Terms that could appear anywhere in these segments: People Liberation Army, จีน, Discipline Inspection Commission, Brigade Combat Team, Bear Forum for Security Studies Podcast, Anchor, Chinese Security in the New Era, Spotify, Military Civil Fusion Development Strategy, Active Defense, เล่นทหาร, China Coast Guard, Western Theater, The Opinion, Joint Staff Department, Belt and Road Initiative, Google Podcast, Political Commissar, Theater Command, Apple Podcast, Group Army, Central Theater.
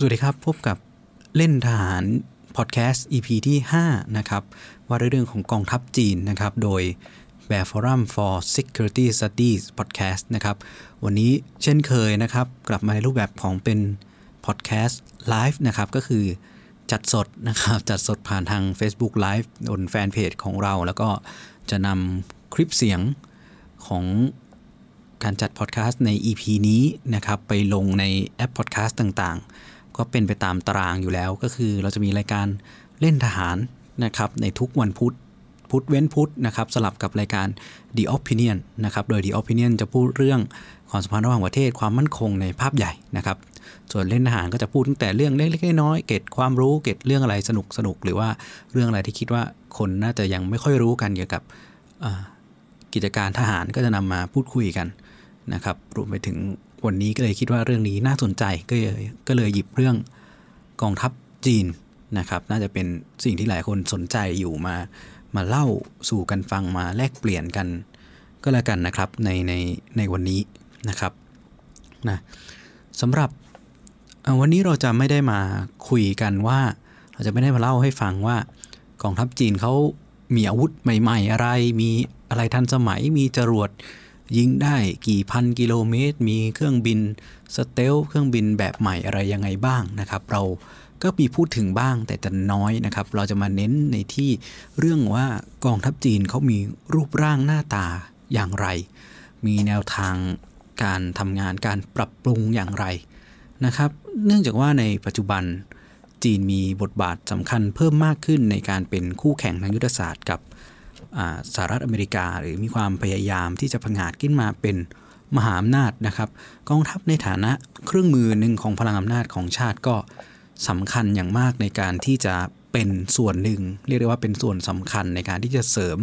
สวัสดีครับพบกับเล่นทหารพอดแคสต์ EP ที่5นะครับว่าเรื่องของกองทัพจีนนะครับโดย Bear Forum for Security Studies Podcast นะครับวันนี้เช่นเคยนะครับกลับมาในรูปแบบของเป็นพอดแคสต์ไลฟ์นะครับก็คือจัดสดนะครับจัดสดผ่านทาง Facebook Live บนแฟนเพจของเราแล้วก็จะนำคลิปเสียงของการจัดพอดแคสต์ใน EP นี้นะครับไปลงในแอปพอดแคสต์ต่างๆก็เป็นไปตามตารางอยู่แล้วก็คือเราจะมีรายการเล่นทหารนะครับในทุกวันพุธเว้นพุธนะครับสลับกับรายการ The Opinion นะครับโดย The Opinion จะพูดเรื่องความสัมพันธ์ระหว่างประเทศความมั่นคงในภาพใหญ่นะครับส่วนเล่นทหารก็จะพูดตั้งแต่เรื่องเล็กๆน้อยๆเกร็ดความรู้เกร็ดเรื่องอะไรสนุกๆหรือว่าเรื่องอะไรที่คิดว่าคนน่าจะยังไม่ค่อยรู้กันเกี่ยวกับกิจการทหารก็จะนำมาพูดคุยกันนะครับรวมไปถึงวันนี้ก็เลยคิดว่าเรื่องนี้น่าสนใจก็เลยหยิบเรื่องกองทัพจีนนะครับน่าจะเป็นสิ่งที่หลายคนสนใจอยู่มาเล่าสู่กันฟังมาแลกเปลี่ยนกันก็แล้วกันนะครับในวันนี้นะครับนะสำหรับวันนี้เราจะไม่ได้มาคุยกันว่าเราจะไม่ได้มาเล่าให้ฟังว่ากองทัพจีนเขามีอาวุธใหม่ๆอะไรมีอะไรทันสมัยมีจรวดยิงได้กี่พันกิโลเมตรมีเครื่องบินสเตลเครื่องบินแบบใหม่อะไรยังไงบ้างนะครับเราก็มีพูดถึงบ้างแต่จะน้อยนะครับเราจะมาเน้นในที่เรื่องว่ากองทัพจีนเขามีรูปร่างหน้าตาอย่างไรมีแนวทางการทำงานการปรับปรุงอย่างไรนะครับเนื่องจากว่าในปัจจุบันจีนมีบทบาทสำคัญเพิ่มมากขึ้นในการเป็นคู่แข่งทางยุทธศาสตร์กับสหรัฐอเมริกาหรือมีความพยายามที่จะผงาดขึ้นมาเป็นมหาอำนาจนะครับกองทัพในฐานะเครื่องมือหนึ่งของพลังอำนาจของชาติก็สำคัญอย่างมากในการที่จะเป็นส่วนหนึ่งเรียกได้ว่าเป็นส่วนสำคัญในการที่จะเสริม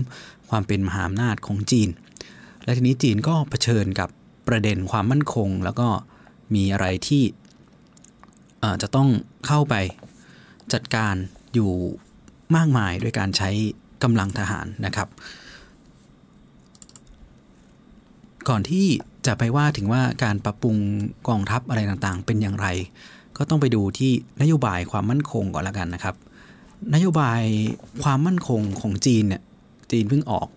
ความเป็นมหาอำนาจของจีนและทีนี้จีนก็เผชิญกับประเด็นความมั่นคงแล้วก็มีอะไรที่จะต้องเข้าไปจัดการอยู่มากมายด้วยการใช้กำลังทหารนะครับก่อนที่จะไปว่าถึงว่าการปรับปรุงกองทัพอะไรต่างๆเป็นอย่างไรก็ต้องไปดูที่นโยบายความมั่นคงก่อนละกันนะครับนโยบายความมั่นคงของจีนเนี่ยจีนเพิ่งออก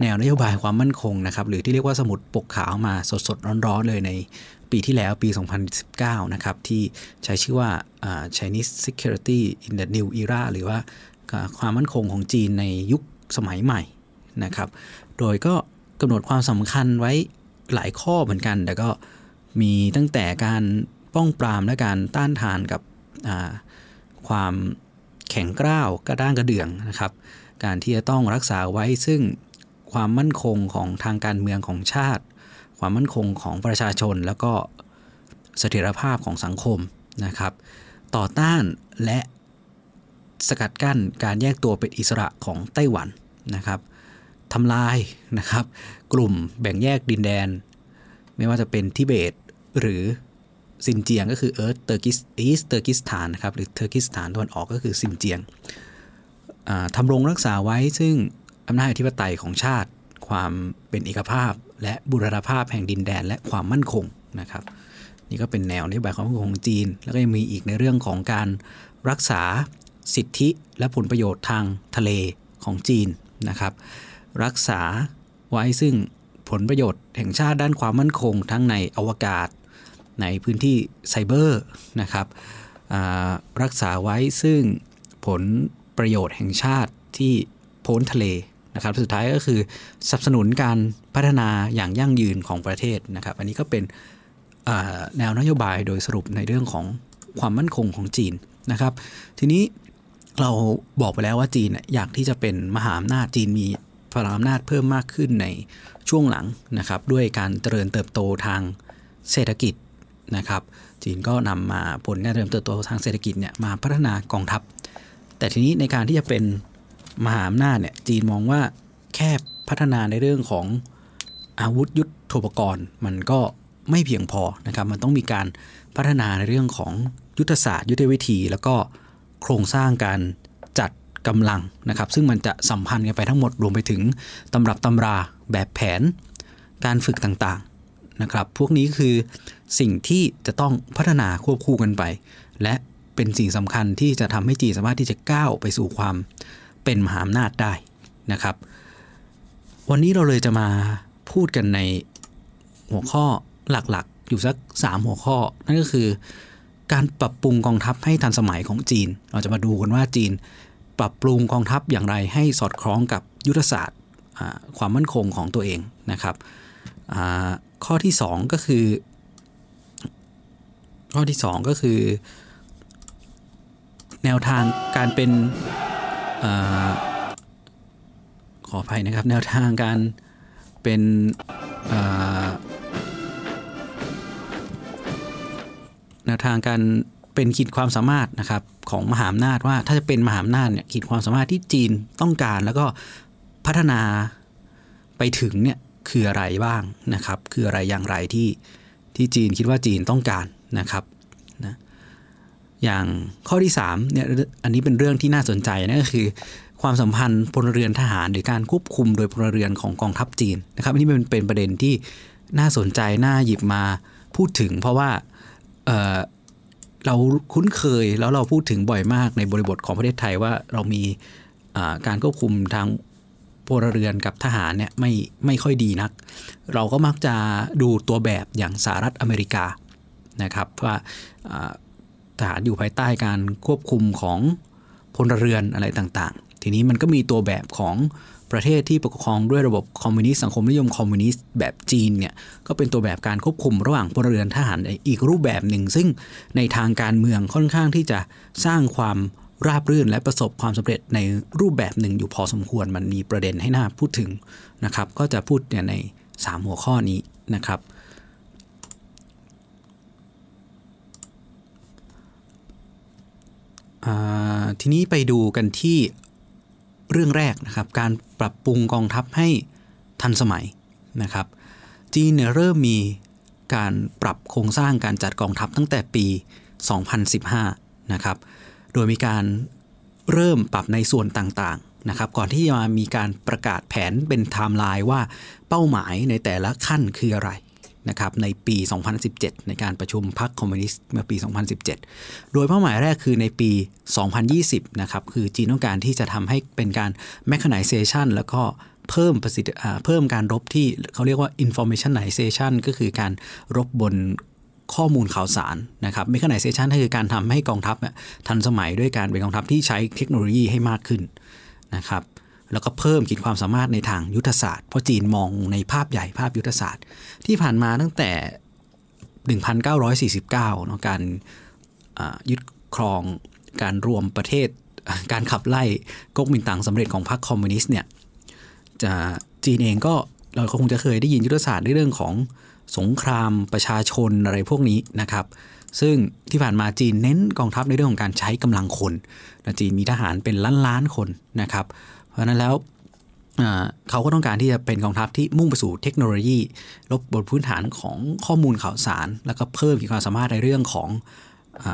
แนวนโยบายความมั่นคงนะครับหรือที่เรียกว่าสมุดปกขาวมาสดๆร้อนๆเลยในปีที่แล้วปี2019นะครับที่ใช้ชื่อว่า Chinese Security in the New Era หรือว่าความมั่นคงของจีนในยุคสมัยใหม่นะครับโดยก็กำหนดความสำคัญไว้หลายข้อเหมือนกันแต่ก็มีตั้งแต่การป้องปรามและการต้านทานกับความแข็งกร้าวกระด้างกระเดื่องนะครับการที่จะต้องรักษาไว้ซึ่งความมั่นคงของทางการเมืองของชาติความมั่นคงของประชาชนแล้วก็เสถียรภาพของสังคมนะครับต่อต้านและสกัดกั้นการแยกตัวเป็นอิสระของไต้หวันนะครับทำลายนะครับกลุ่มแบ่งแยกดินแดนไม่ว่าจะเป็นทิเบตหรือซินเจียงก็คือเตอร์กิสถานนะครับหรือเตอร์กิสถานตะวันออกก็คือซินเจียงทำรงรักษาไว้ซึ่งอำนาจอธิปไตยของชาติความเป็นเอกภาพและบูรณภาพแห่งดินแดนและความมั่นคงนะครับนี่ก็เป็นแนวนโยบายความมั่นคงของจีนแล้วก็ยังมีอีกในเรื่องของการรักษาสิทธิและผลประโยชน์ทางทะเลของจีนนะครับรักษาไว้ซึ่งผลประโยชน์แห่งชาติด้านความมั่นคงทั้งในอวกาศในพื้นที่ไซเบอร์นะครับรักษาไว้ซึ่งผลประโยชน์แห่งชาติที่พ้นทะเลนะครับสุดท้ายก็คือสนับสนุนการพัฒนาอย่างยั่งยืนของประเทศนะครับอันนี้ก็เป็นแนวนโยบายโดยสรุปในเรื่องของความมั่นคงของจีนนะครับทีนี้เราบอกไปแล้วว่าจีนอยากที่จะเป็นมหาอำนาจจีนมีพลังอำนาจเพิ่มมากขึ้นในช่วงหลังนะครับด้วยการเจริญเติบโตทางเศรษฐกิจนะครับจีนก็นำมาผลการเจริญเติบโตทางเศรษฐกิจเนี่ยมาพัฒนากองทัพแต่ทีนี้ในการที่จะเป็นมหาอำนาจเนี่ยจีนมองว่าแค่พัฒนาในเรื่องของอาวุธยุทโธปกรณ์มันก็ไม่เพียงพอนะครับมันต้องมีการพัฒนาในเรื่องของยุทธศาสตร์ยุทธวิธีแล้วก็โครงสร้างการจัดกำลังนะครับซึ่งมันจะสัมพันธ์กันไปทั้งหมดรวมไปถึงตำรับตำราแบบแผนการฝึกต่างๆนะครับพวกนี้คือสิ่งที่จะต้องพัฒนาควบคู่กันไป และเป็นสิ่งสำคัญที่จะทำให้จีนสามารถที่จะก้าวไปสู่ความเป็นมหาอำนาจได้นะครับวันนี้เราเลยจะมาพูดกันในหัวข้อหลักๆอยู่สัก3หัวข้อนั่นก็คือการปรับปรุงกองทัพให้ทันสมัยของจีนเราจะมาดูกันว่าจีนปรับปรุงกองทัพอย่างไรให้สอดคล้องกับยุทธศาสตร์ความมั่นคงของตัวเองนะครับข้อที่2ก็คือแนวทางการเป็นขออภัยนะครับแนวทางการเป็นแนวทางการเป็นขีดความสามารถนะครับของมหาอำนาจว่าถ้าจะเป็นมหาอำนาจเนี่ยขีดความสามารถที่จีนต้องการแล้วก็พัฒนาไปถึงเนี่ยคืออะไรบ้างนะครับคืออะไรอย่างไรที่จีนคิดว่าจีนต้องการนะครับนะอย่างข้อที่3เนี่ยอันนี้เป็นเรื่องที่น่าสนใจนะก็คือความสัมพันธ์พลเรือนทหารหรือการควบคุมโดยพลเรือนของกองทัพจีนนะครับอันนี้เป็นประเด็นที่น่าสนใจน่าหยิบมาพูดถึงเพราะว่าเราคุ้นเคยแล้วเราพูดถึงบ่อยมากในบริบทของประเทศไทยว่าเรามีการควบคุมทางพลเรือนกับทหารเนี่ยไม่ค่อยดีนักเราก็มักจะดูตัวแบบอย่างสหรัฐอเมริกานะครับว่าทหารอยู่ภายใต้การควบคุมของพลเรือนอะไรต่างๆทีนี้มันก็มีตัวแบบของประเทศที่ปกครองด้วยระบบคอมมิวนิสต์สังคมนิยมคอมมิวนิสต์แบบจีนเนี่ยก็เป็นตัวแบบการควบคุมระหว่างพลเรือนทหารอีกรูปแบบหนึ่งซึ่งในทางการเมืองค่อนข้างที่จะสร้างความราบรื่นและประสบความสำเร็จในรูปแบบหนึ่งอยู่พอสมควรมันมีประเด็นให้น่าพูดถึงนะครับก็จะพูดใน3หัวข้อนี้นะครับทีนี้ไปดูกันที่เรื่องแรกนะครับการปรับปรุงกองทัพให้ทันสมัยนะครับจีนเริ่มมีการปรับโครงสร้างการจัดกองทัพตั้งแต่ปี2015นะครับโดยมีการเริ่มปรับในส่วนต่างๆนะครับก่อนที่จะมีการประกาศแผนเป็นไทม์ไลน์ว่าเป้าหมายในแต่ละขั้นคืออะไรนะครับในปี2017ในการประชุมพรรคคอมมิวนิสต์เมื่อปี2017โดยเป้าหมายแรกคือในปี2020นะครับคือจีนต้องการที่จะทำให้เป็นการ mechanization แล้วก็เพิ่มการรบที่เขาเรียกว่า informationization ก็คือการรบบนข้อมูลข่าวสารนะครับ mechanization คือการทำให้กองทัพทันสมัยด้วยการเป็นกองทัพที่ใช้เทคโนโลยีให้มากขึ้นนะครับแล้วก็เพิ่มขีดความสามารถในทางยุทธศาสตร์เพราะจีนมองในภาพใหญ่ภาพยุทธศาสตร์ที่ผ่านมาตั้งแต่1949เนาะการยึดครองการรวมประเทศการขับไล่ก๊กมินตั๋งสำเร็จของพรรคคอมมิวนิสต์เนี่ยจีนเองก็เราคงจะเคยได้ยินยุทธศาสตร์ในเรื่องของสงครามประชาชนอะไรพวกนี้นะครับซึ่งที่ผ่านมาจีนเน้นกองทัพในเรื่องของการใช้กำลังคนจีนมีทหารเป็นล้านๆคนนะครับเพราะนั้นแล้วเขาก็ต้องการที่จะเป็นกองทัพที่มุ่งไปสู่เทคโนโลยีลบบนพื้นฐานของข้อมูลข่าวสารแล้วก็เพิ่มขีดความสามารถในเรื่องของ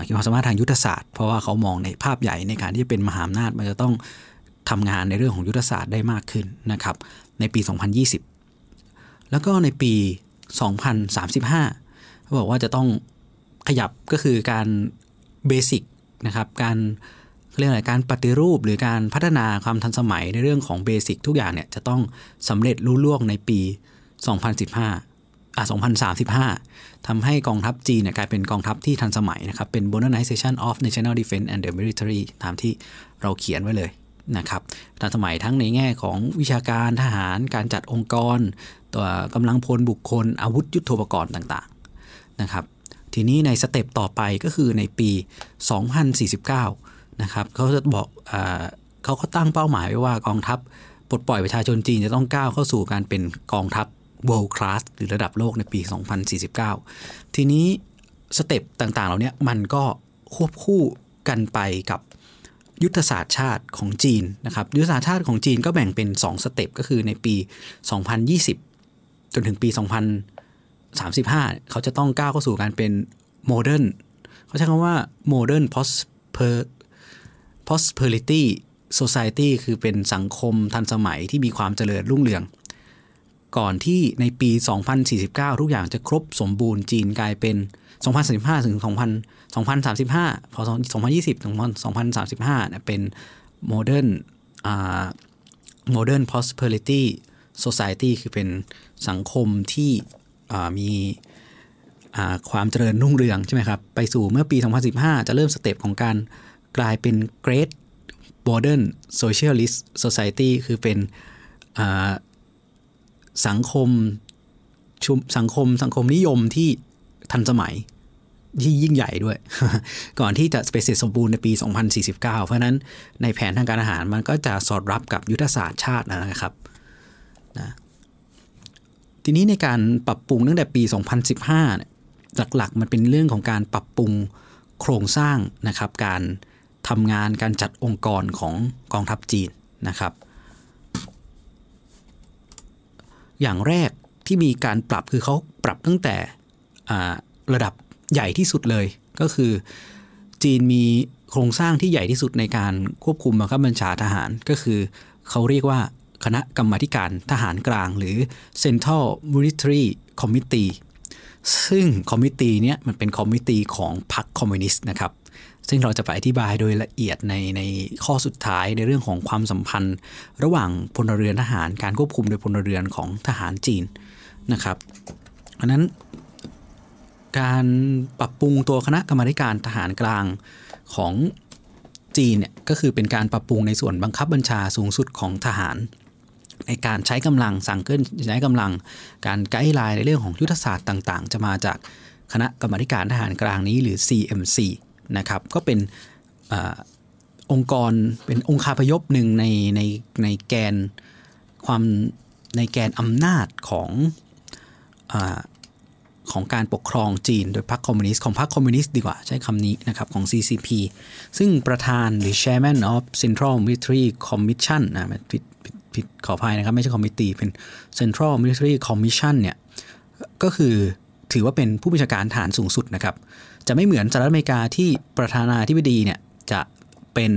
ขีดความสามารถทางยุทธศาสตร์เพราะว่าเขามองในภาพใหญ่ในการที่จะเป็นมหาอำนาจมันจะต้องทำงานในเรื่องของยุทธศาสตร์ได้มากขึ้นนะครับในปี2020แล้วก็ในปี2035เขาบอกว่าจะต้องขยับก็คือการเบสิกนะครับการเรื่องอะไรการปฏิรูปหรือการพัฒนาความทันสมัยในเรื่องของเบสิกทุกอย่างเนี่ยจะต้องสำเร็จรุ่ล่วงในปี2035ทำให้กองทัพจีนเนี่ยกลายเป็นกองทัพที่ทันสมัยนะครับเป็น modernization of national defense and the military ตามที่เราเขียนไว้เลยนะครับทันสมัยทั้งในแง่ของวิชาการทหารการจัดองค์กรตัวกำลังพลบุคคลอาวุธยุทโธปกรณ์ต่างๆนะครับทีนี้ในสเต็ปต่อไปก็คือในปี2049นะครับเขาจะบอกเขาก็ตั้งเป้าหมายไว้ว่ากองทัพปลดปล่อยประชาชนจีนจะต้องก้าวเข้าสู่การเป็นกองทัพ World Class หรือระดับโลกในปี2049ทีนี้สเต็ปต่างๆเหล่านี้มันก็ควบคู่กันไปกับยุทธศาสตร์ชาติของจีนนะครับยุทธศาสตร์ชาติของจีนก็แบ่งเป็น2สเต็ปก็คือในปี2020จนถึงปี2035เขาจะต้องก้าวเข้าสู่การเป็นโมเดิร์นเขาใช้คำว่า Modern Prosperity Society คือเป็นสังคมทันสมัยที่มีความเจริญรุ่งเรืองก่อนที่ในปี2049ทุกอย่างจะครบสมบูรณ์จีนกลายเป็น 2015ถึง2035พอ2020ถึง2035เนี่ยเป็น Modern Prosperity Society คือเป็นสังคมที่มีความเจริญรุ่งเรืองใช่ไหมครับไปสู่เมื่อปี2015จะเริ่มสเต็ปของการกลายเป็น Great Modern Socialist Society คือเป็นสังคมนิยมที่ทันสมัยที่ยิ่งใหญ่ด้วย ก่อนที่จะไปเสร็จสมบูรณ์ในปี2049เพราะนั้นในแผนทางการอาหารมันก็จะสอดรับกับยุทธศาสตร์ชาตินะครับนะทีนี้ในการปรับปรุงตั้งแต่ปี2015เนี่ยหลักๆมันเป็นเรื่องของการปรับปรุงโครงสร้างนะครับการทำงานการจัดองค์กรของกองทัพจีนนะครับอย่างแรกที่มีการปรับคือเขาปรับตั้งแต่ระดับใหญ่ที่สุดเลยก็คือจีนมีโครงสร้างที่ใหญ่ที่สุดในการควบคุมบังคับบัญชาทหารก็คือเขาเรียกว่าคณะกรรมาธิการทหารกลางหรือ Central Military Committee ซึ่งคอมมิตี้เนี้ยมันเป็นคอมมิตี้ของพรรคคอมมิวนิสต์นะครับซึ่งเราจะไปอธิบายโดยละเอียดในข้อสุดท้ายในเรื่องของความสัมพันธ์ระหว่างพลเรือนทหารการควบคุมโดยพลเรือนของทหารจีนนะครับเพราะนั้นการปรับปรุงตัวคณะกรรมาธิการทหารกลางของจีนเนี่ยก็คือเป็นการปรับปรุงในส่วนบังคับบัญชาสูงสุดของทหารในการใช้กำลังสั่งเคลื่อนใช้กำลังการไกด์ไลน์ในเรื่องของยุทธศาสตร์ต่างๆจะมาจากคณะกรรมาธิการทหารกลางนี้หรือ CMCนะครับก็เป็นองค์กรเป็นองค์คาพยพหนึ่งในแกนความในแกนอำนาจของการปกครองจีนโดยพรรคคอมมิวนิสต์ของพรรคคอมมิวนิสต์ดีกว่าใช้คำนี้นะครับของ CCP ซึ่งประธานหรือ Chairman of Central Military Commission นะผิดขออภัยนะครับไม่ใช่ Committee เป็น Central Military Commission เนี่ยก็คือถือว่าเป็นผู้บัญชาการทหารสูงสุดนะครับจะไม่เหมือนสหรัฐอเมริกาที่ประธานาธิบดีเนี่ยจะเป็น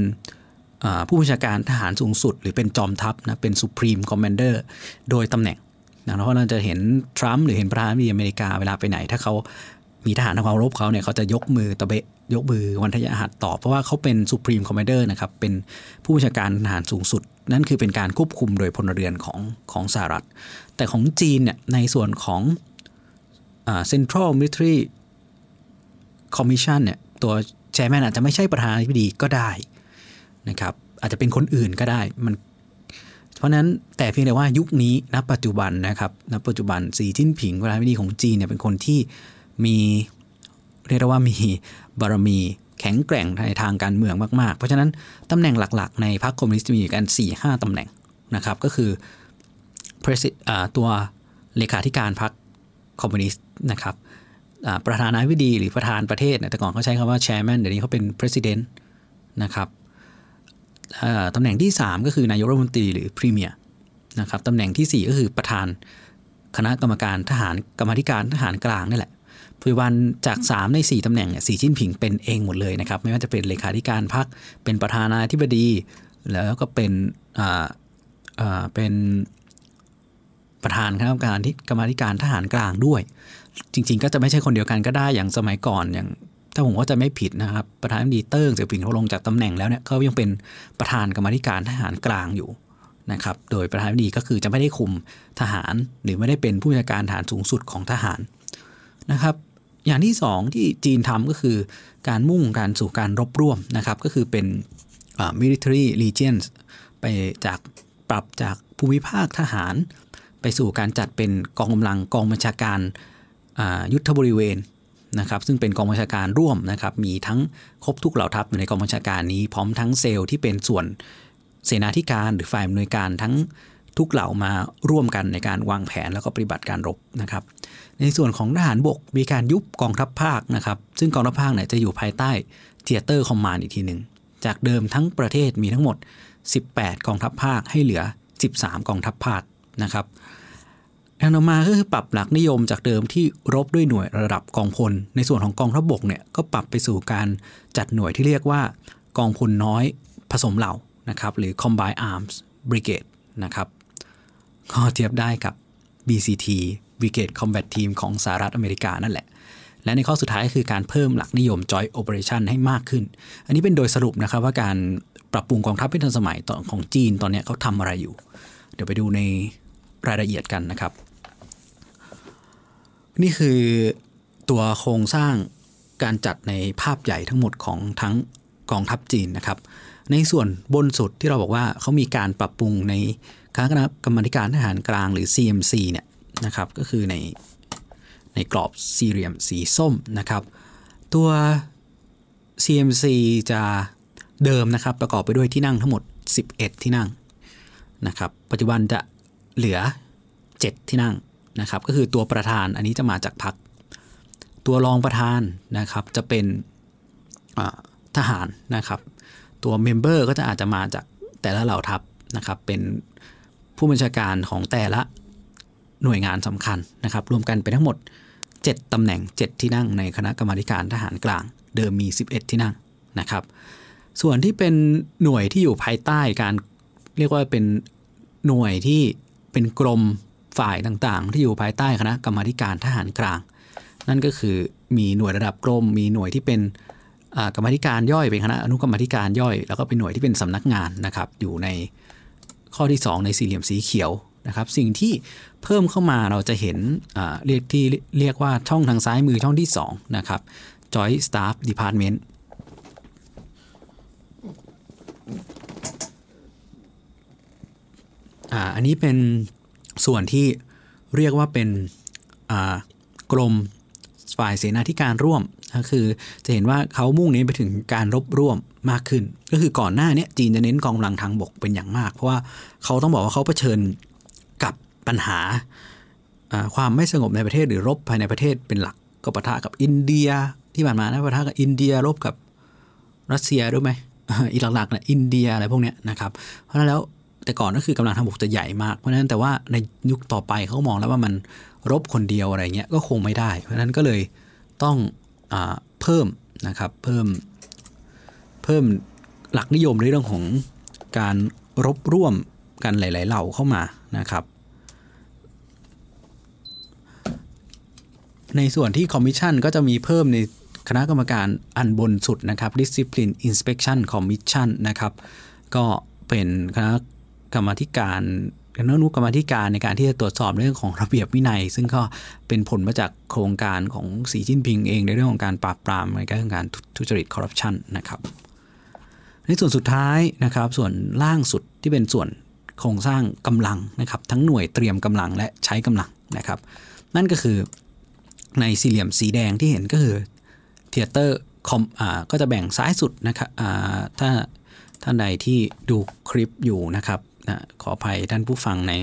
ผู้บัญชาการทหารสูงสุดหรือเป็นจอมทัพนะเป็น Supreme Commander โดยตำแหน่งนะเพราะเราจะเห็นทรัมป์หรือเห็นประธานาธิบดีอเมริกาเวลาไปไหนถ้าเขามีทหารทำความเคารพเขาเนี่ยเขาจะยกมือตะเบะยกมือวันทยหัตถ์ตอบเพราะว่าเขาเป็น Supreme Commander นะครับเป็นผู้บัญชาการทหารสูงสุดนั่นคือเป็นการควบคุมโดยพลเรือนของสหรัฐแต่ของจีนเนี่ยในส่วนของCentral Military Commission เนี่ยตัว Chairman อาจจะไม่ใช่ประธานาธิบดีก็ได้นะครับอาจจะเป็นคนอื่นก็ได้มันเพราะนั้นแต่เพียงแต่ว่ายุคนี้ณปัจจุบันนะครับณปัจจุบันสีจิ้นผิงประธานาธิบดีของจีนเนี่ยเป็นคนที่มีเรียกว่ามีบารมีแข็งแกร่งในทางการเมืองมากๆเพราะฉะนั้นตำแหน่งหลักๆในพรรคคอมมิวนิสต์มีอยู่กัน 4-5 ตำแหน่งนะครับก็คือตัวเลขาธิการพรรคคอมมิวนิสต์นะครับประธานาธิบดีหรือประธานประเทศแต่ก่อนเขาใช้คำว่า chairman เดี๋ยวนี้เขาเป็น president นะครับตำแหน่งที่3ก็คือนายกรัฐมนตรีหรือ premier นะครับตำแหน่งที่4ก็คือประธานคณะกรรมการทหารกรรมาธิการทหารกลางนี่แหละปัจจุบันจาก3ใน4ตำแหน่งเนี่ยสีจิ้นผิงเป็นเองหมดเลยนะครับไม่ว่าจะเป็นเลขาธิการพรรคเป็นประธานาธิบดีแล้วก็เป็นประธานคณะกรรมการที่กรรมาธิการทหารกลางด้วยจริงๆก็จะไม่ใช่คนเดียวกันก็ได้อย่างสมัยก่อนอย่างถ้าผมก็จะไม่ผิดนะครับประธานาธิบดีเติ้งเสี่ยวผิงเขาลงจากตำแหน่งแล้วเนี่ยเขายังเป็นประธานกรรมาธิการทหารกลางอยู่นะครับโดยประธานาธิบดีก็คือจะไม่ได้คุมทหารหรือไม่ได้เป็นผู้บัญชาการทหารสูงสุดของทหารนะครับอย่างที่2ที่จีนทำก็คือการมุ่งการสู่การรบร่วมนะครับก็คือเป็นmilitary regions ไปจากปรับจากภูมิภาคทหารไปสู่การจัดเป็นกองกำลังกองบัญชาการยุทธบริเวณนะครับซึ่งเป็นกองบัญชาการร่วมนะครับมีทั้งครบทุกเหล่าทัพอยู่ในกองบัญชาการนี้พร้อมทั้งเซลล์ที่เป็นส่วนเสนาธิการหรือฝ่ายอำนวยการทั้งทุกเหล่ามาร่วมกันในการวางแผนแล้วก็ปฏิบัติการรบนะครับในส่วนของทหารบกมีการยุบกองทัพภาคนะครับซึ่งกองทัพภาคเนี่ยจะอยู่ภายใต้เธียเตอร์คอมมานด์อีกทีนึงจากเดิมทั้งประเทศมีทั้งหมด18กองทัพภาคให้เหลือ13กองทัพภาคนะครับทางต่อมาก็คือปรับหลักนิยมจากเดิมที่รบด้วยหน่วยระดับกองพลในส่วนของกองทัพบกเนี่ยก็ปรับไปสู่การจัดหน่วยที่เรียกว่ากองพลน้อยผสมเหล่านะครับหรือ Combined Arms Brigade นะครับก็เทียบได้กับ BCT Brigade Combat Team ของสหรัฐอเมริกานั่นแหละ และในข้อสุดท้ายคือการเพิ่มหลักนิยม Joint Operation ให้มากขึ้นอันนี้เป็นโดยสรุปนะครับว่าการปรับปรุงกองทัพให้ทันสมัยของจีนตอนนี้เขาทำอะไรอยู่เดี๋ยวไปดูในรายละเอียดกันนะครับนี่คือตัวโครงสร้างการจัดในภาพใหญ่ทั้งหมดของทั้งกองทัพจีนนะครับในส่วนบนสุดที่เราบอกว่าเขามีการปรับปรุงในคณะกรรมการทหารกลางหรือ CMC เนี่ยนะครับก็คือในกรอบสี่เหลี่ยมสีส้มนะครับตัว CMC จะเดิมนะครับประกอบไปด้วยที่นั่งทั้งหมด11ที่นั่งนะครับปัจจุบันจะเหลือ7ที่นั่งนะครับก็คือตัวประธานอันนี้จะมาจากพรรคตัวรองประธานนะครับจะเป็นทหารนะครับตัวเมมเบอร์ก็จะอาจจะมาจากแต่ละเหล่าทัพนะครับเป็นผู้บัญชาการของแต่ละหน่วยงานสำคัญนะครับรวมกันเป็นทั้งหมด7ตำแหน่ง7ที่นั่งในคณะกรรมาธิการทหารกลางเดิมมี11ที่นั่งนะครับส่วนที่เป็นหน่วยที่อยู่ภายใต้การเรียกว่าเป็นหน่วยที่เป็นกรมฝ่ายต่างๆที่อยู่ภายใต้คณะกรรมาธิการทหารกลางนั่นก็คือมีหน่วยระดับกรมมีหน่วยที่เป็นกรรมาธิการย่อยเป็นคณะอนุกรรมาธิการย่อยแล้วก็เป็นหน่วยที่เป็นสำนักงานนะครับอยู่ในข้อที่2ในสี่เหลี่ยมสีเขียวนะครับสิ่งที่เพิ่มเข้ามาเราจะเห็นเรียกว่าช่องทางซ้ายมือช่องที่2นะครับ Joint Staff Department อันนี้เป็นส่วนที่เรียกว่าเป็นกรมฝ่ายเสนาธิการร่วมก็คือจะเห็นว่าเขามุ่งเน้นไปถึงการรบร่วมมากขึ้นก็คือก่อนหน้านี้จีนจะเน้นกองกำลังทางบกเป็นอย่างมากเพราะว่าเขาต้องบอกว่าเขาเผชิญกับปัญหาความไม่สงบในประเทศหรือรบภายในประเทศเป็นหลักก็ปะทะกับอินเดียที่ผ่านมานะปะทะกับอินเดียรบกับรัสเซียด้วยไหมอีกหลักๆนะอินเดียอะไรพวกนี้นะครับเพราะฉะนั้นแล้วแต่ก่อนก็คือกำลังทางบกจะใหญ่มากเพราะฉะนั้นแต่ว่าในยุคต่อไปเขามองแล้วว่ามันรบคนเดียวอะไรเงี้ยก็คงไม่ได้เพราะฉะนั้นก็เลยต้องเพิ่มนะครับเพิ่มหลักนิยมในเรื่องของการรบร่วมกันหลายๆเหล่าเข้ามานะครับในส่วนที่คอมมิชชั่นก็จะมีเพิ่มในคณะกรรมการอันบนสุดนะครับ Discipline Inspection Commission นะครับก็เป็นคณะกรรมาธิการคณะอนุกรรมาธิการในการที่จะตรวจสอบเรื่องของระเบียบวินัยซึ่งก็เป็นผลมาจากโครงการของสีจิ้นผิงเองในเรื่องของการปราบปรามในเรื่องการทุจริตคอร์รัปชันนะครับในส่วนสุดท้ายนะครับส่วนล่างสุดที่เป็นส่วนโครงสร้างกำลังนะครับทั้งหน่วยเตรียมกำลังและใช้กำลังนะครับนั่นก็คือในสี่เหลี่ยมสีแดงที่เห็นก็คือเธียเตอร์คอมก็จะแบ่งซ้ายสุดนะครับถ้าท่านใดที่ดูคลิปอยู่นะครับขออภัยท่านผู้ฟังใน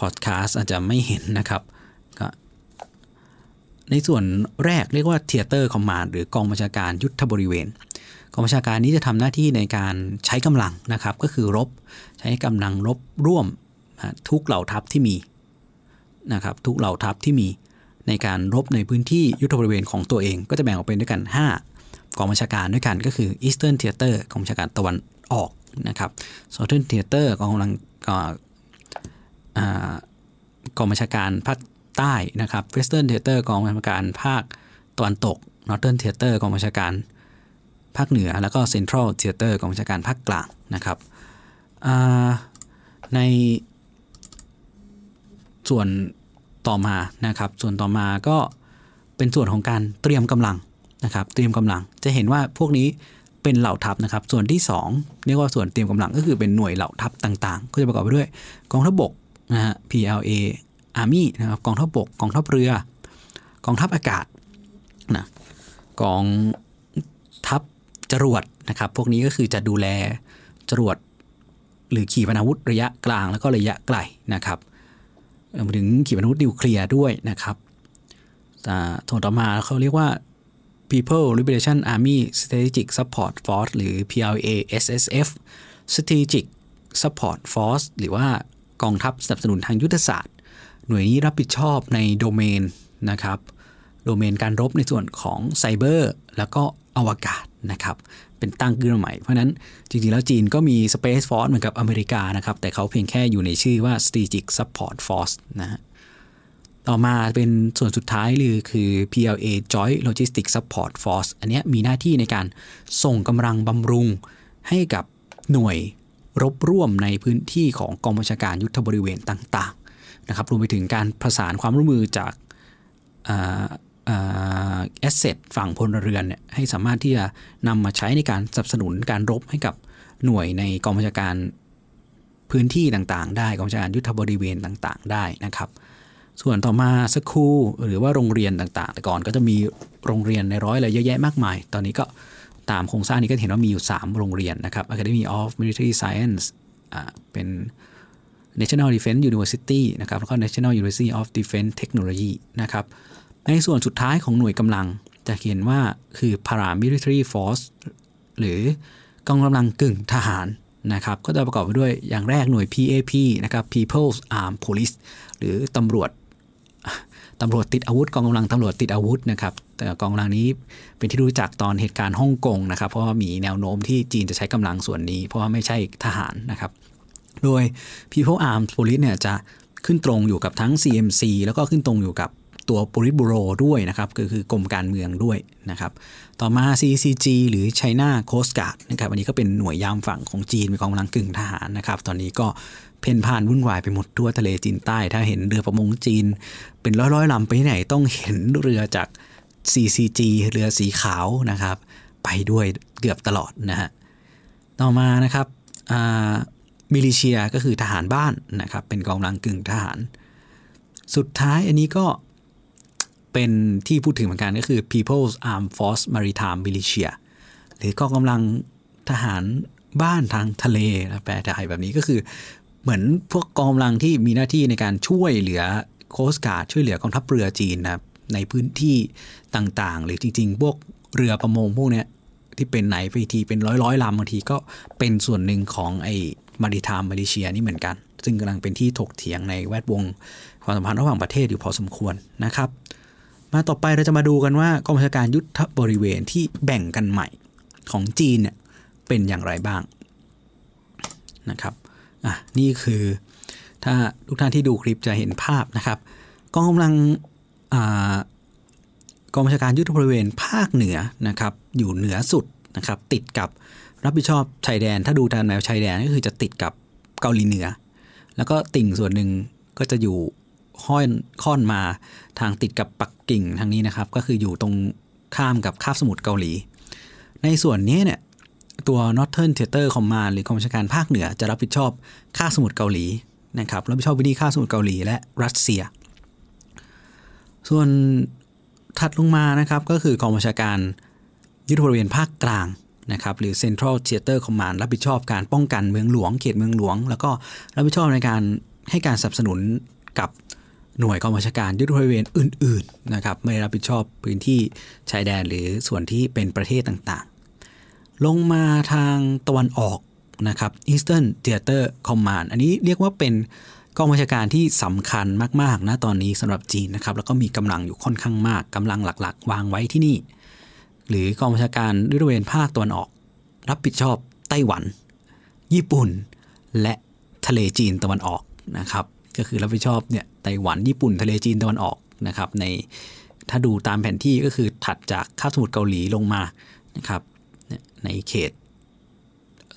พอดคาสต์อาจจะไม่เห็นนะครับก็ในส่วนแรกเรียกว่า Theater Command หรือกองบัญชาการยุทธบริเวณกองบัญชาการนี้จะทำหน้าที่ในการใช้กำลังนะครับก็คือรบใช้กำลังรบร่วมทุกเหล่าทัพที่มีนะครับทุกเหล่าทัพที่มีในการรบในพื้นที่ยุทธบริเวณของตัวเองก็จะแบ่งออกเป็นด้วยกัน5กองบัญชาการด้วยกันก็คือ Eastern Theater กองบัญชาการตะวันออกนะครับ Southern Theater กองกำลังกองบัญชาการภาคใต้นะครับ Western Theater กองบัญชาการภาคตะวันตก Northern Theater กองบัญชาการภาคเหนือแล้วก็ Central Theater กองบัญชาการภาคกลางนะครับในส่วนต่อมานะครับส่วนต่อมาก็เป็นส่วนของการเตรียมกำลังนะครับเตรียมกำลังจะเห็นว่าพวกนี้เป็นเหล่าทัพนะครับส่วนที่2เรียกว่าส่วนเตรียมกำลังก็คือเป็นหน่วยเหล่าทัพต่างๆก็จะประกอบไปด้วยกองทัพบกนะฮะ PLA Army นะครับกองทัพบกกองทัพเรือกองทัพอากาศนะกองทัพจรวดนะครับพวกนี้ก็คือจะดูแลจรวดหรือขีปนาวุธระยะกลางแล้วก็ระยะไกลนะครับรวมถึงขีปนาวุธนิวเคลียร์ด้วยนะครับส่วนต่อมาเขาเรียกว่าPeople Liberation Army Strategic Support Force หรือ PLA SSF Strategic Support Force หรือว่ากองทัพสนับสนุนทางยุทธศาสตร์หน่วยนี้รับผิดชอบในโดเมนนะครับโดเมนการรบในส่วนของไซเบอร์แล้วก็อวกาศนะครับเป็นตั้งขึ้นมาใหม่เพราะนั้นจริงๆแล้วจีนก็มี Space Force เหมือนกับอเมริกานะครับแต่เขาเพียงแค่อยู่ในชื่อว่า Strategic Support Force นะฮะ ต่อมาเป็นส่วนสุดท้ายเลยคือ PLA Joint Logistics Support Force อันนี้มีหน้าที่ในการส่งกำลังบำรุงให้กับหน่วยรบร่วมในพื้นที่ของกองบัญชาการยุทธบริเวณต่างๆนะครับรวมไปถึงการประสานความร่วมมือจากasset ฝั่งพลเรือนเนี่ยให้สามารถที่จะนำมาใช้ในการสนับสนุนการรบให้กับหน่วยในกองบัญชาการพื้นที่ต่างๆได้กองบัญชาการยุทธบริเวณต่างๆได้นะครับส่วนต่อมาสคูลหรือว่าโรงเรียนต่างๆแต่ก่อนก็จะมีโรงเรียนในร้อยอะไรเยอะแยะมากมายตอนนี้ก็ตามโครงสร้างนี้ก็เห็นว่ามีอยู่3โรงเรียนนะครับ Academy of Military Science เป็น National Defense University นะครับแล้วก็ National University of Defense Technology นะครับในส่วนสุดท้ายของหน่วยกำลังจะเขียนว่าคือ Paramilitary Force หรือกองกำลังกึ่งทหารนะครับก็จะประกอบไปด้วยอย่างแรกหน่วย PAP นะครับ People's Armed Police หรือตำรวจติดอาวุธกองกำลังตำรวจติดอาวุธนะครับแต่กองกำลังนี้เป็นที่รู้จักตอนเหตุการณ์ฮ่องกงนะครับเพราะว่ามีแนวโน้มที่จีนจะใช้กำลังส่วนนี้เพราะว่าไม่ใช่ทหารนะครับโดย People's Armed Police เนี่ยจะขึ้นตรงอยู่กับทั้ง CMC แล้วก็ขึ้นตรงอยู่กับตัว Police Bureau ด้วยนะครับคือกรมการเมืองด้วยนะครับต่อมา CCG หรือ China Coast Guard นะครับอันนี้ก็เป็นหน่วยยามฝั่งของจีนเป็นกองกำลังกึ่งทหารนะครับตอนนี้ก็เพ่นพ่านวุ่นวายไปหมดทั่วทะเลจีนใต้ถ้าเห็นเรือประมงจีนเป็นร้อยๆลำไปไหนต้องเห็นเรือจาก CCG เรือสีขาวนะครับไปด้วยเกือบตลอดนะฮะต่อมานะครับมิลิเชียก็คือทหารบ้านนะครับเป็นกองกำลังกึ่งทหารสุดท้ายอันนี้ก็เป็นที่พูดถึงเหมือนกันก็คือ People's Armed Force Maritime Militia หรือกองกำลังทหารบ้านทางทะเลแปลไทยแบบนี้ก็คือเหมือนพวกกองกำลังที่มีหน้าที่ในการช่วยเหลือโคสต์การ์ดช่วยเหลือกองทัพเรือจีนนะครับในพื้นที่ต่างๆหรือจริงๆพวกเรือประมงพวกเนี้ยที่เป็นไหนไปทีเป็นร้อยๆลำบางทีก็เป็นส่วนหนึ่งของไอ้ Maritime Militia นี่เหมือนกันซึ่งกำลังเป็นที่ถกเถียงในแวดวงความสัมพันธ์ระหว่างประเทศอยู่พอสมควรนะครับมาต่อไปเราจะมาดูกันว่ากองบัญชาการยุทธบริเวณที่แบ่งกันใหม่ของจีนเนี่ยเป็นอย่างไรบ้างนะครับนี่คือถ้าทุกท่านที่ดูคลิปจะเห็นภาพนะครับกองกำลังกองบัญชาการยุทธบริเวณภาคเหนือนะครับอยู่เหนือสุดนะครับติดกับรับผิดชอบชายแดนถ้าดูทางแนวชายแดนก็คือจะติดกับเกาหลีเหนือแล้วก็ติ่งส่วนหนึ่งก็จะอยู่ค่อนมาทางติดกับปักกิ่งทางนี้นะครับก็คืออยู่ตรงข้ามกับคาบสมุทรเกาหลีในส่วนนี้เนี่ยตัว Northern Theater Command หรือกองบัญชาการภาคเหนือจะรับผิดชอบคาบสมุทรเกาหลีนะครับรับผิดชอบพื้นที่คาบสมุทรเกาหลีและรัสเซียส่วนถัดลงมานะครับก็คือกองบัญชาการยุทธบริเวณภาคกลางนะครับหรือ Central Theater Command รับผิดชอบการป้องกันเมืองหลวงเขตเมืองหลวงแล้วก็รับผิดชอบในการให้การสนับสนุนกับหน่วยกองบัญชาการยุทธบริเวณอื่นๆนะครับไม่รับผิดชอบพื้นที่ชายแดนหรือส่วนที่เป็นประเทศต่างๆลงมาทางตะวันออกนะครับ Eastern Theater Command อันนี้เรียกว่าเป็นกองบัญชาการที่สำคัญมากๆนะตอนนี้สำหรับจีนนะครับแล้วก็มีกำลังอยู่ค่อนข้างมากกำลังหลักๆวางไว้ที่นี่หรือกองบัญชาการยุทธบริเวณภาคตะวันออกรับผิดชอบไต้หวันญี่ปุ่นและทะเลจีนตะวันออกนะครับก็คือรับผิดชอบเนี่ยไต้หวันญี่ปุ่นทะเลจีนตะวันออกนะครับในถ้าดูตามแผนที่ก็คือถัดจากคาบสมุทรเกาหลีลงมานะครับในเขต